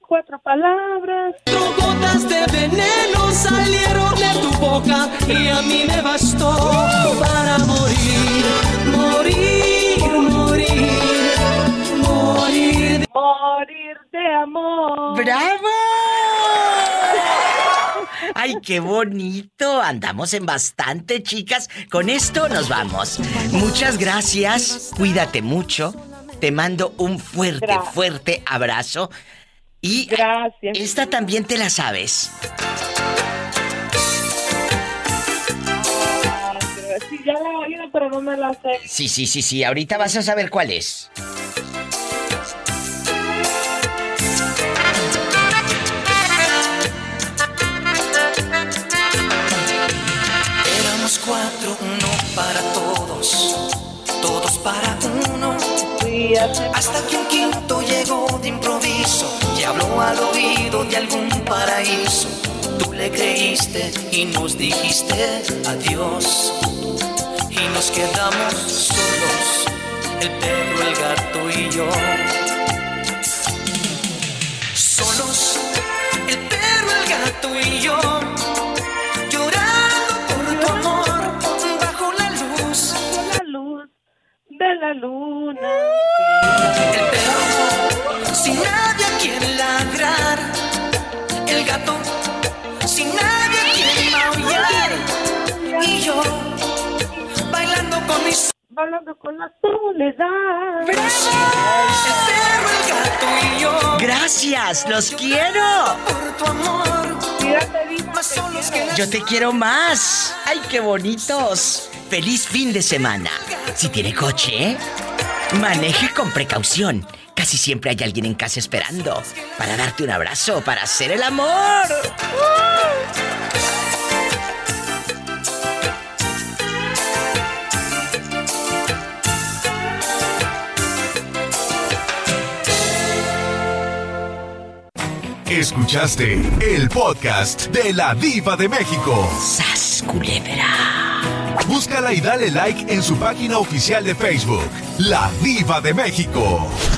Cuatro palabras. Gotas de veneno salieron de tu boca y a mí me bastó para morir. morir de amor. ¡Bravo! ¡Ay, qué bonito! Andamos en bastante, chicas. Con esto nos vamos. Muchas gracias. Cuídate mucho. Te mando un fuerte, fuerte abrazo. Y gracias. Esta también te la sabes. Sí, ya la he oído, pero no me la sé. Sí, sí, sí, sí. Ahorita vas a saber cuál es. Cuatro, uno para todos, todos para uno. Hasta que un quinto llegó de improviso y habló al oído de algún paraíso. Tú le creíste y nos dijiste adiós, y nos quedamos solos, el perro, el gato y yo. Solos, el perro, el gato y yo, llorando por tu amor. De la luna. El perro sin nadie a quien ladrar, el gato sin nadie a quien maullar, y yo bailando con la soledad. ¡Bravo! El perro, el gato y yo. Gracias, los quiero. Por tu amor. Yo te quiero más. ¡Ay, qué bonitos! Feliz fin de semana. Si tiene coche, maneje con precaución. Casi siempre hay alguien en casa esperando para darte un abrazo, para hacer el amor. Escuchaste el podcast de La Diva de México. ¡Sas, culebra! Búscala y dale like en su página oficial de Facebook, La Diva de México.